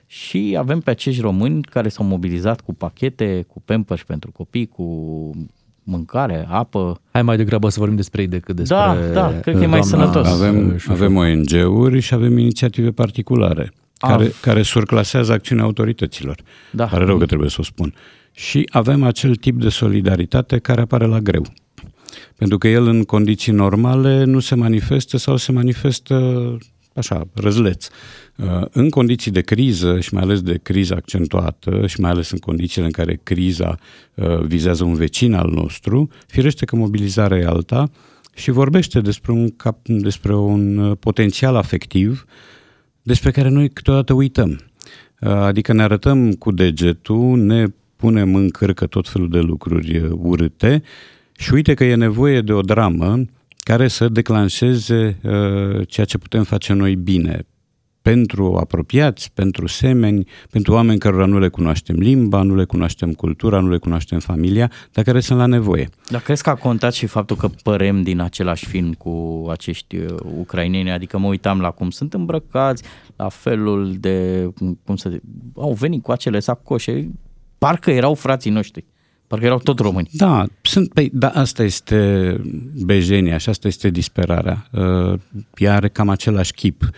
și avem pe acești români care s-au mobilizat cu pachete, cu pampers pentru copii, cu mâncare, apă. Hai mai degrabă să vorbim despre ei decât despre... Da, da, cred că e mai sănătos. Avem, avem O N G-uri și avem inițiative particulare care, Af... care surclasează acțiunea autorităților. Da. Pare rău că trebuie să o spun. Și avem acel tip de solidaritate care apare la greu. Pentru că el în condiții normale nu se manifestă sau se manifestă așa, răzleț. În condiții de criză și mai ales de criză accentuată și mai ales în condițiile în care criza vizează un vecin al nostru, firește că mobilizarea e alta și vorbește despre un, cap, despre un potențial afectiv despre care noi câteodată uităm. Adică ne arătăm cu degetul, ne punem în cârcă tot felul de lucruri urâte și uite că e nevoie de o dramă care să declanșeze uh, ceea ce putem face noi bine pentru apropiați, pentru semeni, pentru oameni cărora nu le cunoaștem limba, nu le cunoaștem cultura, nu le cunoaștem familia, dar care sunt la nevoie. Dar crezi că a contat și faptul că părem din același film cu acești ucraineni? Adică mă uitam la cum sunt îmbrăcați, la felul de... cum să zic, au venit cu acele sacoșe, parcă erau frații noștri. Parcă erau tot români. Da, sunt, pe, da, asta este bejenia și asta este disperarea. Ea are cam același chip.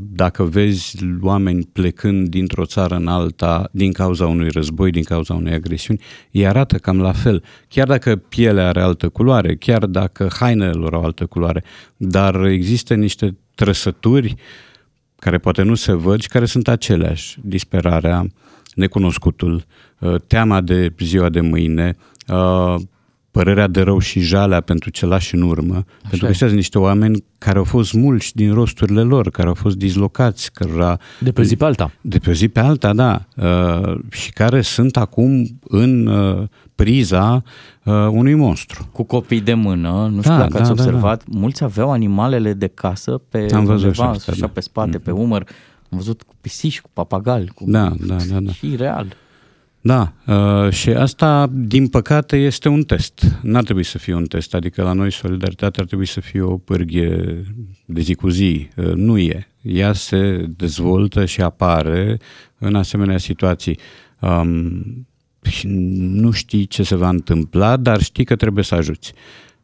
Dacă vezi oameni plecând dintr-o țară în alta din cauza unui război, din cauza unei agresiuni, ei arată cam la fel. Chiar dacă pielea are altă culoare, chiar dacă hainele lor au altă culoare, dar există niște trăsături care poate nu se văd și care sunt aceleași. Disperarea, necunoscutul, teama de ziua de mâine, părerea de rău și jalea pentru ce lași în urmă. Așa pentru că sunt niște oameni care au fost mulți din rosturile lor, care au fost dislocați, care... De pe zi pe alta. De pe zi pe alta, da. Și care sunt acum în priza unui monstru. Cu copii de mână, nu știu da, dacă da, ați observat, da, da. mulți aveau animalele de casă pe undeva, așa da. pe spate, mm-hmm. pe umăr. Am văzut cu pisici, cu papagali, cu... Da, da, da, da. Și real. Da, uh, și asta, din păcate, este un test. N-ar trebui să fie un test, adică la noi solidaritatea ar trebui să fie o pârghie de zi cu zi. Uh, nu e. Ea se dezvoltă și apare în asemenea situații. Um, și nu știi ce se va întâmpla, dar știi că trebuie să ajuți.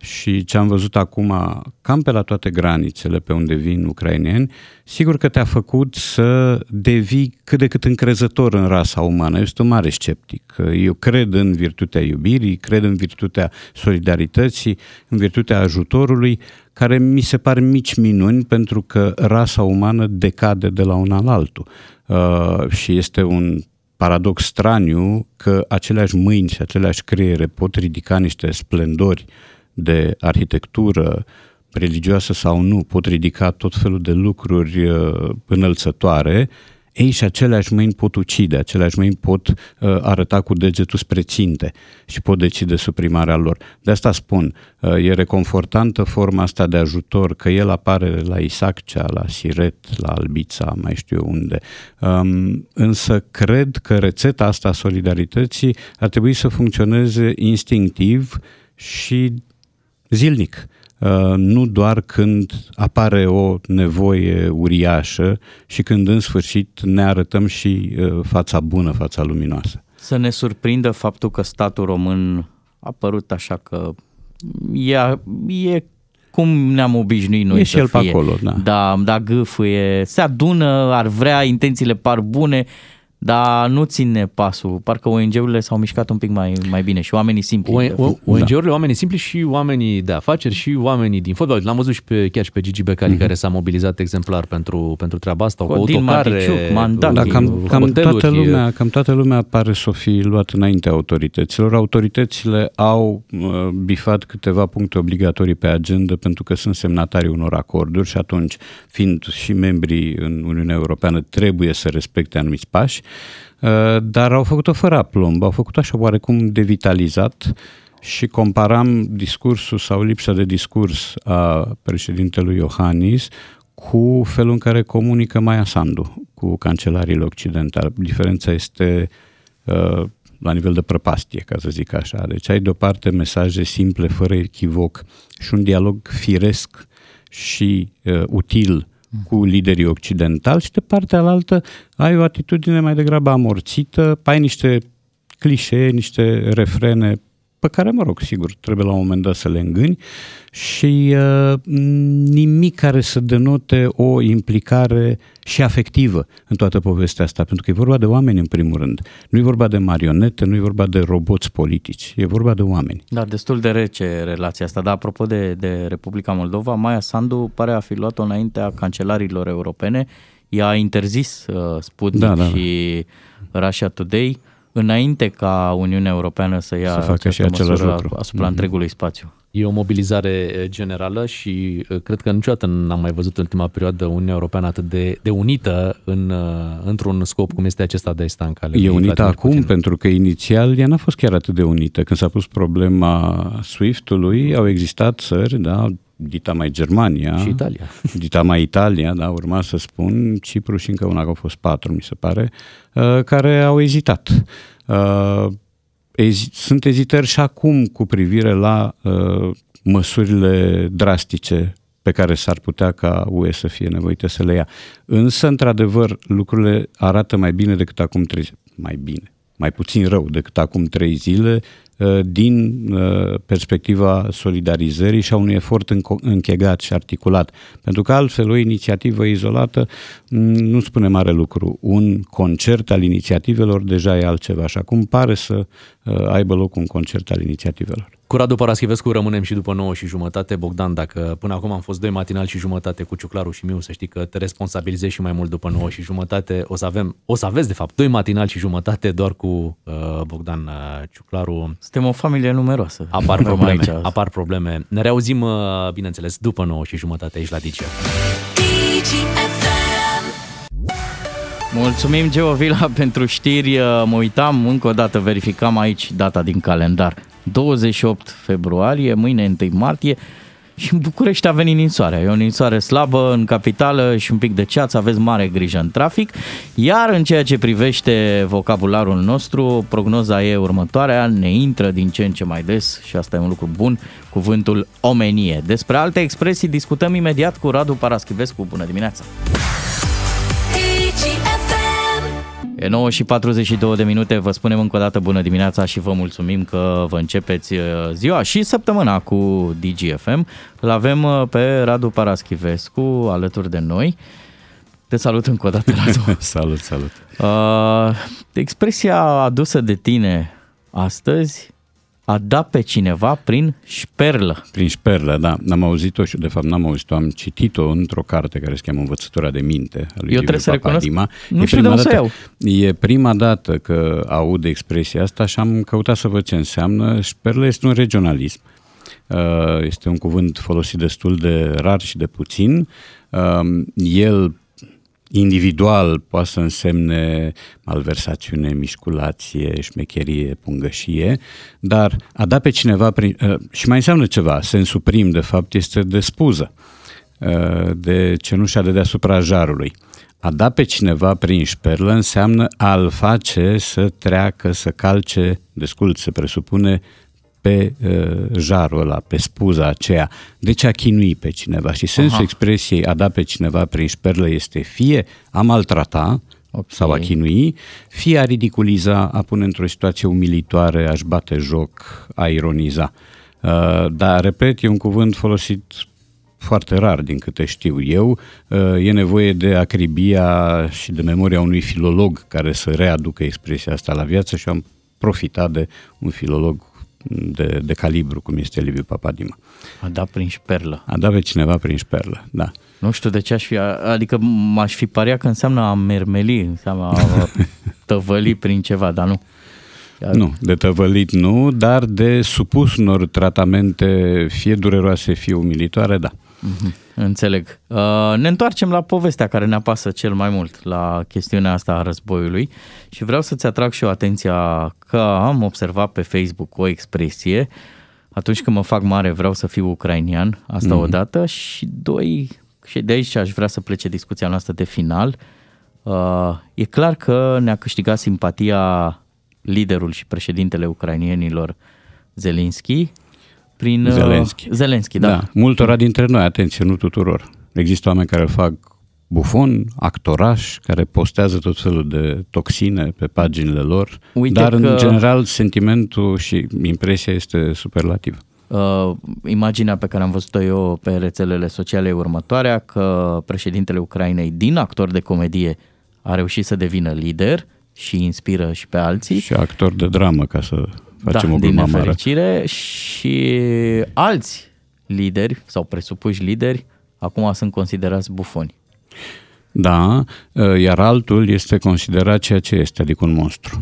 Și ce am văzut acum, cam pe la toate granițele pe unde vin ucraineni, sigur că te-a făcut să devii cât de cât încrezător în rasa umană. Eu sunt un mare sceptic. Eu cred în virtutea iubirii, cred în virtutea solidarității, în virtutea ajutorului, care mi se par mici minuni, pentru că rasa umană decade de la una la altul. Uh, și este un paradox straniu că aceleași mâini și aceleași creiere pot ridica niște splendori de arhitectură, religioasă sau nu, pot ridica tot felul de lucruri uh, înălțătoare, ei și aceleași mâini pot ucide, aceleași mâini pot uh, arăta cu degetul spre ținte și pot decide suprimarea lor. De asta spun, uh, e reconfortantă forma asta de ajutor, că el apare la Isaccea, la Siret, la Albița, mai știu eu unde. Um, însă cred că rețeta asta a solidarității ar trebui să funcționeze instinctiv și zilnic, nu doar când apare o nevoie uriașă și când în sfârșit ne arătăm și fața bună, fața luminoasă. Să ne surprindă faptul că statul român a părut așa că ea, e cum ne-am obișnuit noi e să fie. Acolo, da. Da, da, gâfâie, se adună, ar vrea, intențiile par bune, dar nu ține pasul. Parcă O N G-urile s-au mișcat un pic mai, mai bine și oamenii simpli. O N G-urile, oamenii simpli și oamenii de afaceri și oamenii din fotbal. L-am văzut și pe, chiar și pe Gigi Becali, mm-hmm. care s-a mobilizat exemplar pentru, pentru treaba asta. O autocare, mandat. Da, cam, cam, toată lumea, cam toată lumea pare să o fi luat înainte autorităților. Autoritățile au uh, bifat câteva puncte obligatorii pe agenda pentru că sunt semnatarii unor acorduri și atunci, fiind și membrii în Uniunea Europeană, trebuie să respecte anumiți pași. Dar au făcut-o fără aplomb, au făcut-o așa oarecum devitalizat și comparam discursul sau lipsa de discurs a președintelui Iohannis cu felul în care comunică Maia Sandu cu cancelariile occidentale. Diferența este uh, la nivel de prăpastie, ca să zic așa. Deci ai de o parte mesaje simple, fără echivoc și un dialog firesc și uh, util cu liderii occidentali și de partea alaltă ai o atitudine mai degrabă amorțită, ai niște clișee, niște refrene pe care, mă rog, sigur, trebuie la un moment dat să le îngâni și uh, nimic care să denote o implicare și afectivă în toată povestea asta, pentru că e vorba de oameni în primul rând. Nu e vorba de marionete, nu e vorba de roboți politici, e vorba de oameni. Dar destul de rece relația asta, dar apropo de, de Republica Moldova, Maia Sandu pare a fi luat-o înaintea cancelarilor europene, ea a interzis uh, Sputnik da, da, da. și Russia Today, înainte ca Uniunea Europeană să ia să facă și același lucru asupra mm-hmm. întregului spațiu. E o mobilizare generală și cred că niciodată n-am mai văzut în ultima perioadă Uniunea Europeană atât de, de unită în, într-un scop cum este acesta de a sta în cale. E unită acum puțin. Pentru că inițial ea n-a fost chiar atât de unită. Când s-a pus problema Swift-ului, au existat țări, da, dita mai Germania, și Italia. dita mai Italia, da, urma să spun, Cipru și încă una, că au fost patru, mi se pare, care au ezitat. Sunt ezitări și acum cu privire la măsurile drastice pe care s-ar putea ca U E să fie nevoită să le ia. Însă, într-adevăr, lucrurile arată mai bine decât acum trei zile. Mai bine, mai puțin rău decât acum trei zile, din perspectiva solidarizării și a unui efort închegat și articulat. Pentru că altfel o inițiativă izolată nu spune mare lucru. Un concert al inițiativelor deja e altceva și acum pare să aibă loc un concert al inițiativelor. Cu Radu Paraschivescu rămânem și după nouă și jumătate. Bogdan, dacă până acum am fost doi matinali și jumătate cu Ciuclaru și Miu, să știi că te responsabilizezi și mai mult după nouă și jumătate. O să avem, o să aveți de fapt doi matinali și jumătate doar cu uh, Bogdan uh, Ciuclaru. Suntem o familie numeroasă. Apar probleme, aici, apar probleme. Ne reauzim, uh, bineînțeles, după nouă și jumătate aici la D G F. Mulțumim, Geo Vila, pentru știri. Mă uitam încă o dată, verificam aici data din calendar. douăzeci și opt februarie, mâine întâi martie și în București a venit ninsoarea. E o ninsoare slabă în capitală și un pic de ceață, aveți mare grijă în trafic. Iar în ceea ce privește vocabularul nostru, prognoza e următoarea, ne intră din ce în ce mai des, și asta e un lucru bun, cuvântul omenie. Despre alte expresii discutăm imediat cu Radu Paraschivescu. Bună dimineața! E nouă și patruzeci și două de minute, vă spunem încă o dată bună dimineața și vă mulțumim că vă începeți ziua și săptămâna cu D G F M. Îl avem pe Radu Paraschivescu alături de noi. Te salut încă o dată, Radu. Salut, salut. Uh, expresia adusă de tine astăzi, a da pe cineva prin șperlă. Prin șperlă, da. N-am auzit-o și de fapt n-am auzit-o, am citit-o într-o carte care se cheamă Învățătura de minte. A lui Eu trebuie să recunosc, Dima. Nu e știu de unde să iau. E prima dată că aud expresia asta și am căutat să văd ce înseamnă. Șperlă este un regionalism. Este un cuvânt folosit destul de rar și de puțin. El individual poate să însemne malversațiune, mișculație, șmecherie, pungășie, dar a da pe cineva prin, și mai înseamnă ceva, sensul prim de fapt este de spuză, de cenușa de deasupra jarului. A da pe cineva prin șperlă înseamnă a-l face să treacă, să calce, descult se presupune, pe uh, jarul ăla, pe spuza aceea. Deci a chinui pe cineva. Și sensul Aha. expresiei a da pe cineva prin șperlă este fie a maltrata okay. sau a chinui, fie a ridiculiza, a pune într-o situație umilitoare, a-și bate joc, a ironiza. Uh, dar, repet, e un cuvânt folosit foarte rar, din câte știu eu. E nevoie de acribia și de memoria unui filolog care să readucă expresia asta la viață și am profitat de un filolog De, de calibru, cum este Liviu Papadima. A dat prin șperlă. A dat pe cineva prin șperlă, da. Nu știu de ce aș fi, adică m-aș fi pariat că înseamnă a mermeli, înseamnă a tăvăli prin ceva, dar nu. Iar... Nu, de tăvălit nu, dar de supus unor tratamente fie dureroase, fie umilitoare, da. Mm-hmm. Înțeleg. Ne întoarcem la povestea care ne apasă cel mai mult, la chestiunea asta a războiului, și vreau să-ți atrag și eu atenția că am observat pe Facebook o expresie: atunci când mă fac mare vreau să fiu ucrainian, asta mm-hmm. odată, și doi, și de aici aș vrea să plece discuția noastră de final, e clar că ne-a câștigat simpatia liderul și președintele ucrainienilor Zelensky. Prin Zelensky. Zelensky, da. da. Multora dintre noi, atenție, nu tuturor. Există oameni care îl fac bufon, actoraș, care postează tot felul de toxine pe paginile lor, Uite dar că... în general sentimentul și impresia este superlativă. Uh, imaginea pe care am văzut-o eu pe rețelele sociale e următoarea, că președintele Ucrainei, din actor de comedie, a reușit să devină lider și inspiră și pe alții. Și actor de dramă, ca să... Da, din nefericire, și alți lideri sau presupuși lideri acum sunt considerați bufoni. Da, iar altul este considerat ceea ce este, adică un monstru.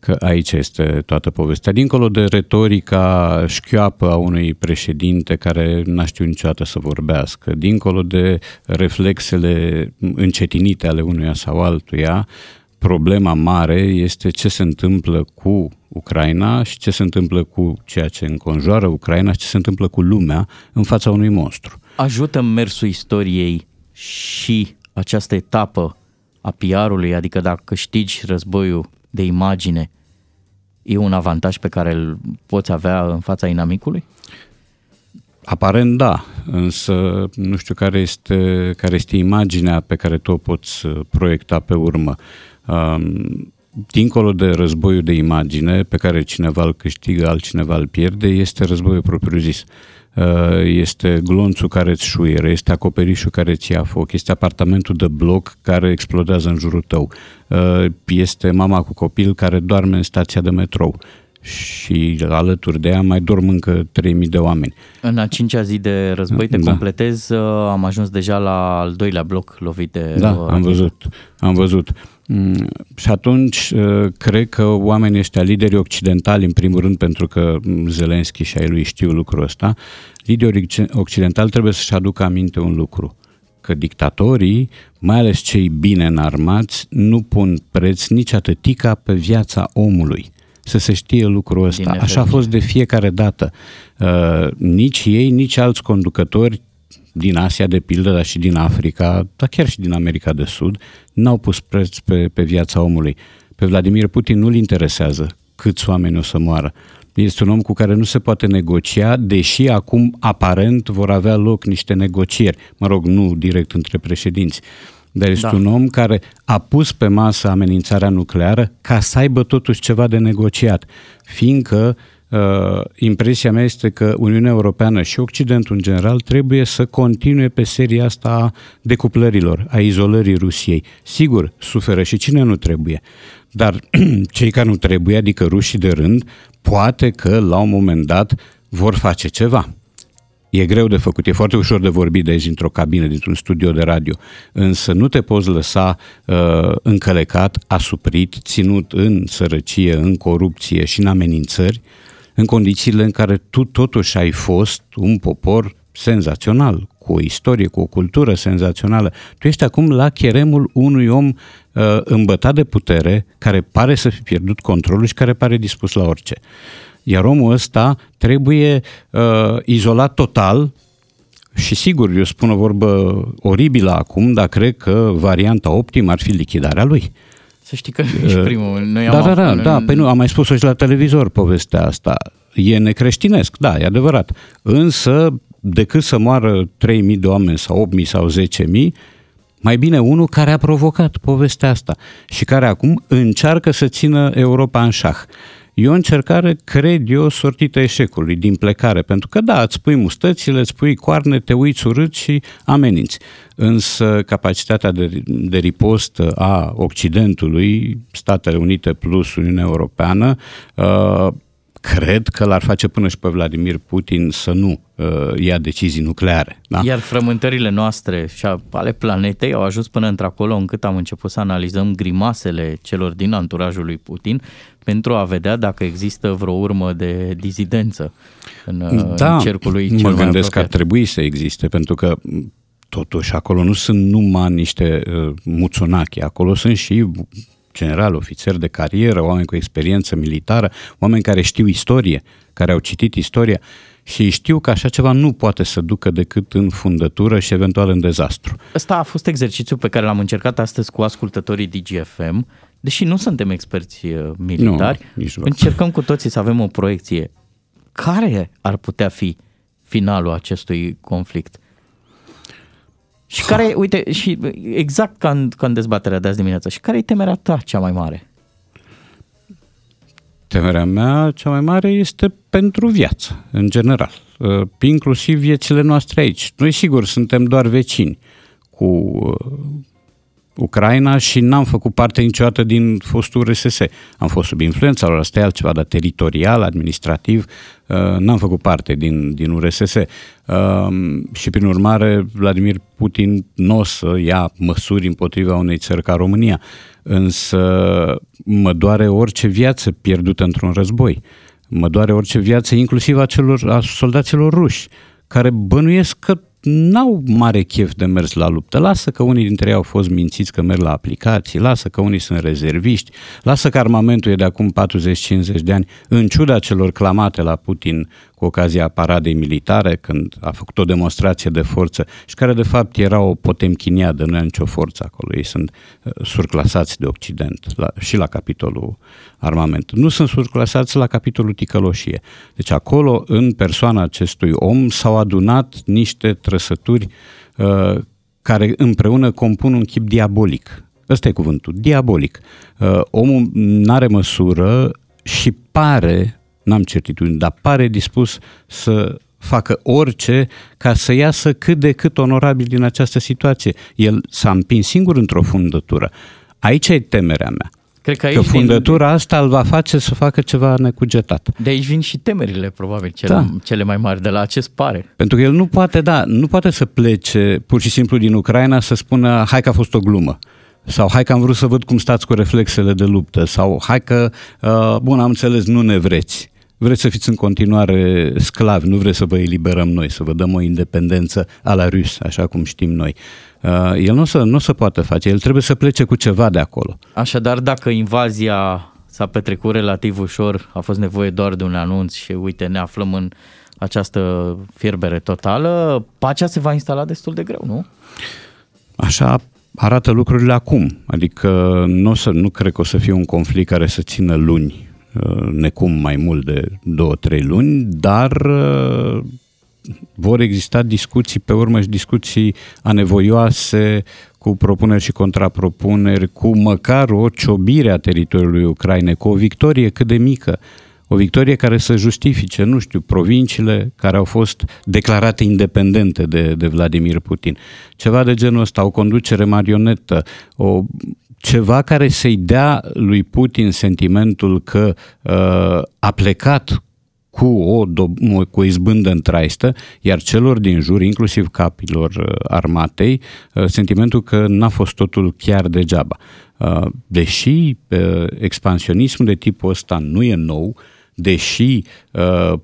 Că aici este toată povestea. Dincolo de retorica șchioapă a unui președinte care n-a știut niciodată să vorbească, dincolo de reflexele încetinite ale unuia sau altuia, problema mare este ce se întâmplă cu Ucraina și ce se întâmplă cu ceea ce înconjoară Ucraina și ce se întâmplă cu lumea în fața unui monstru. Ajută mersul istoriei și această etapă a P R-ului, adică dacă câștigi războiul de imagine, e un avantaj pe care îl poți avea în fața inamicului? Aparent da, însă nu știu care este, care este imaginea pe care tu o poți proiecta pe urmă. Um, dincolo de războiul de imagine pe care cineva îl câștigă, altcineva îl pierde, este războiul propriu-zis. Uh, este glonțul care îți șuieră, este acoperișul care îți ia foc, este apartamentul de bloc care explodează în jurul tău, uh, este mama cu copil care doarme în stația de metrou. Și alături de ea mai dorm încă trei mii de oameni. În a cincea zi de război, te da. completez, am ajuns deja la al doilea bloc lovit de... Da, am racheta. văzut, am văzut. Mm, și atunci, cred că oamenii ăștia, liderii occidentali, în primul rând, pentru că Zelensky și ai lui știu lucrul ăsta, liderii occidentali trebuie să-și aducă aminte un lucru: că dictatorii, mai ales cei bine înarmați, nu pun preț nici atâtica pe viața omului. să se știe lucrul ăsta. Așa a fost de fiecare dată. Uh, nici ei, nici alți conducători din Asia, de pildă, dar și din Africa, dar chiar și din America de Sud, n-au pus preț pe, pe viața omului. Pe Vladimir Putin nu-l interesează câți oameni o să moară. Este un om cu care nu se poate negocia, deși acum, aparent, vor avea loc niște negocieri. Mă rog, nu direct între președinți. Dar este da. un om care a pus pe masă amenințarea nucleară ca să aibă totuși ceva de negociat. Fiindcă uh, impresia mea este că Uniunea Europeană și Occidentul în general trebuie să continue pe seria asta a decuplărilor, a izolării Rusiei. Sigur, suferă și cine nu trebuie. Dar cei care nu trebuie, adică rușii de rând, poate că la un moment dat vor face ceva. E greu de făcut, e foarte ușor de vorbit de aici dintr-o cabină, dintr-un studio de radio, însă nu te poți lăsa uh, încălecat, asuprit, ținut în sărăcie, în corupție și în amenințări, în condițiile în care tu totuși ai fost un popor senzațional, cu o istorie, cu o cultură senzațională. Tu ești acum la cheremul unui om uh, îmbătat de putere, care pare să fi pierdut controlul și care pare dispus la orice. Iar omul ăsta trebuie uh, izolat total și sigur, eu spun o vorbă oribilă acum, dar cred că varianta optimă ar fi lichidarea lui. Să știi că ești primul. Noi da, am da, da, da, da, păi nu, am mai spus-o și la televizor povestea asta. E necreștinesc, da, e adevărat. Însă, decât să moară trei mii de oameni sau opt mii sau zece mii, mai bine unul care a provocat povestea asta și care acum încearcă să țină Europa în șah. E o încercare, cred eu, sortită eșecului, din plecare, pentru că da, îți pui mustățile, îți pui coarne, te uiți urât și ameninți. Însă capacitatea de, de ripostă a Occidentului, Statele Unite plus Uniunea Europeană, uh, cred că l-ar face până și pe Vladimir Putin să nu uh, ia decizii nucleare. Da? Iar frământările noastre și ale planetei au ajuns până într-acolo încât am început să analizăm grimasele celor din anturajul lui Putin pentru a vedea dacă există vreo urmă de dizidență în, da, în cercul lui cel mai apropiat. Mă gândesc că ar trebui să existe, pentru că totuși acolo nu sunt numai niște uh, muțunachi, acolo sunt și general, ofițeri de carieră, oameni cu experiență militară, oameni care știu istorie, care au citit istoria și știu că așa ceva nu poate să ducă decât în fundătură și eventual în dezastru. Ăsta a fost exercițiul pe care l-am încercat astăzi cu ascultătorii D G F M, deși nu suntem experți militari, nu, încercăm cu toții să avem o proiecție. Care ar putea fi finalul acestui conflict? Și care, uite, și exact ca în, ca în dezbaterea de azi dimineața, și care e temerea ta cea mai mare? Temerea mea cea mai mare este pentru viață, în general, inclusiv viețile noastre aici. Noi, sigur, suntem doar vecini cu Ucraina și n-am făcut parte niciodată din fostul R S S. Am fost sub influența lor, asta e altceva, dar teritorial, administrativ, n-am făcut parte din, din U R S S. Și prin urmare, Vladimir Putin nu o să ia măsuri împotriva unei țări ca România. Însă mă doare orice viață pierdută într-un război. Mă doare orice viață, inclusiv a, celor, a soldaților ruși, care bănuiesc că n-au mare chef de mers la luptă. Lasă că unii dintre ei au fost mințiți că merg la aplicații, lasă că unii sunt rezerviști, lasă că armamentul e de acum patruzeci cincizeci de ani, în ciuda celor clamate la Putin cu ocazia paradei militare, când a făcut o demonstrație de forță și care de fapt era o potemchiniadă, nu era nicio forță acolo. Ei sunt surclasați de Occident la, și la capitolul armament. Nu sunt surclasați la capitolul ticăloșie. Deci acolo, în persoana acestui om, s-au adunat niște trăsături uh, care împreună compun un chip diabolic. Ăsta e cuvântul, diabolic. Uh, omul n-are măsură și pare, n-am certitudine, dar pare dispus să facă orice ca să iasă cât de cât onorabil din această situație. El s-a împins singur într-o fundătură. Aici e temerea mea. Cred că, că fundătura din... asta îl va face să facă ceva necugetat. De aici vin și temerile, probabil, cele, da. cele mai mari de la acest pare. Pentru că el nu poate, da, nu poate să plece pur și simplu din Ucraina să spună hai că a fost o glumă. Sau hai că am vrut să văd cum stați cu reflexele de luptă. Sau hai că, uh, bun, am înțeles, nu ne vreți. Vreți să fiți în continuare sclavi, nu vreți să vă eliberăm noi, să vă dăm o independență a la rus, așa cum știm noi. Uh, el nu o să, nu o să poată face, el trebuie să plece cu ceva de acolo. Așadar, dacă invazia s-a petrecut relativ ușor, a fost nevoie doar de un anunț și uite, ne aflăm în această fierbere totală. Pacea se va instala destul de greu, nu? Așa arată lucrurile acum, adică nu, o să, nu cred că o să fie un conflict care să țină luni, necum mai mult de două-trei luni, dar vor exista discuții pe urmă și discuții anevoioase cu propuneri și contrapropuneri, cu măcar o ciobire a teritoriului Ucrainei, cu o victorie cât de mică, o victorie care să justifice, nu știu, provinciile care au fost declarate independente de, de Vladimir Putin. Ceva de genul ăsta, o conducere marionetă, o, ceva care să-i dea lui Putin sentimentul că uh, a plecat cu o, cu o izbândă întraistă, iar celor din jur, inclusiv capilor armatei, sentimentul că n-a fost totul chiar degeaba. Deși expansionismul de tipul ăsta nu e nou, deși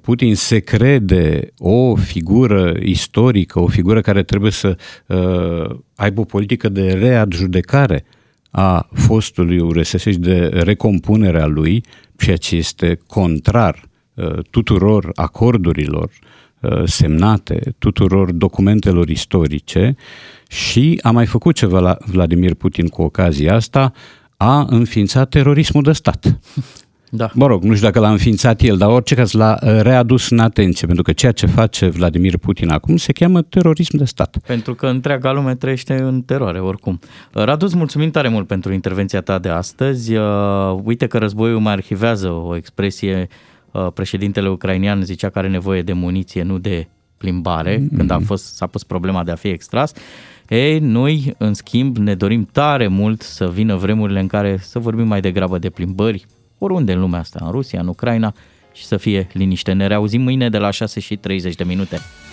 Putin se crede o figură istorică, o figură care trebuie să aibă o politică de readjudecare a fostului U R S S și de recompunerea lui, ceea ce este contrar tuturor acordurilor semnate, tuturor documentelor istorice, și a mai făcut ceva la Vladimir Putin cu ocazia asta, a înființat terorismul de stat. Da. Mă rog, nu știu dacă l-a înființat el, dar orice caz l-a readus în atenție, pentru că ceea ce face Vladimir Putin acum se cheamă terorism de stat. Pentru că întreaga lume trăiește în teroare, oricum. Radu, îți mulțumim tare mult pentru intervenția ta de astăzi. Uite că războiul mai arhivează o expresie. Președintele ucrainian zicea că are nevoie de muniție, nu de plimbare, mm-hmm. când a fost, s-a pus problema de a fi extras. Ei, noi, în schimb, ne dorim tare mult să vină vremurile în care să vorbim mai degrabă de plimbări, oriunde în lumea asta, în Rusia, în Ucraina, și să fie liniște. Ne reauzim mâine de la șase și treizeci de minute.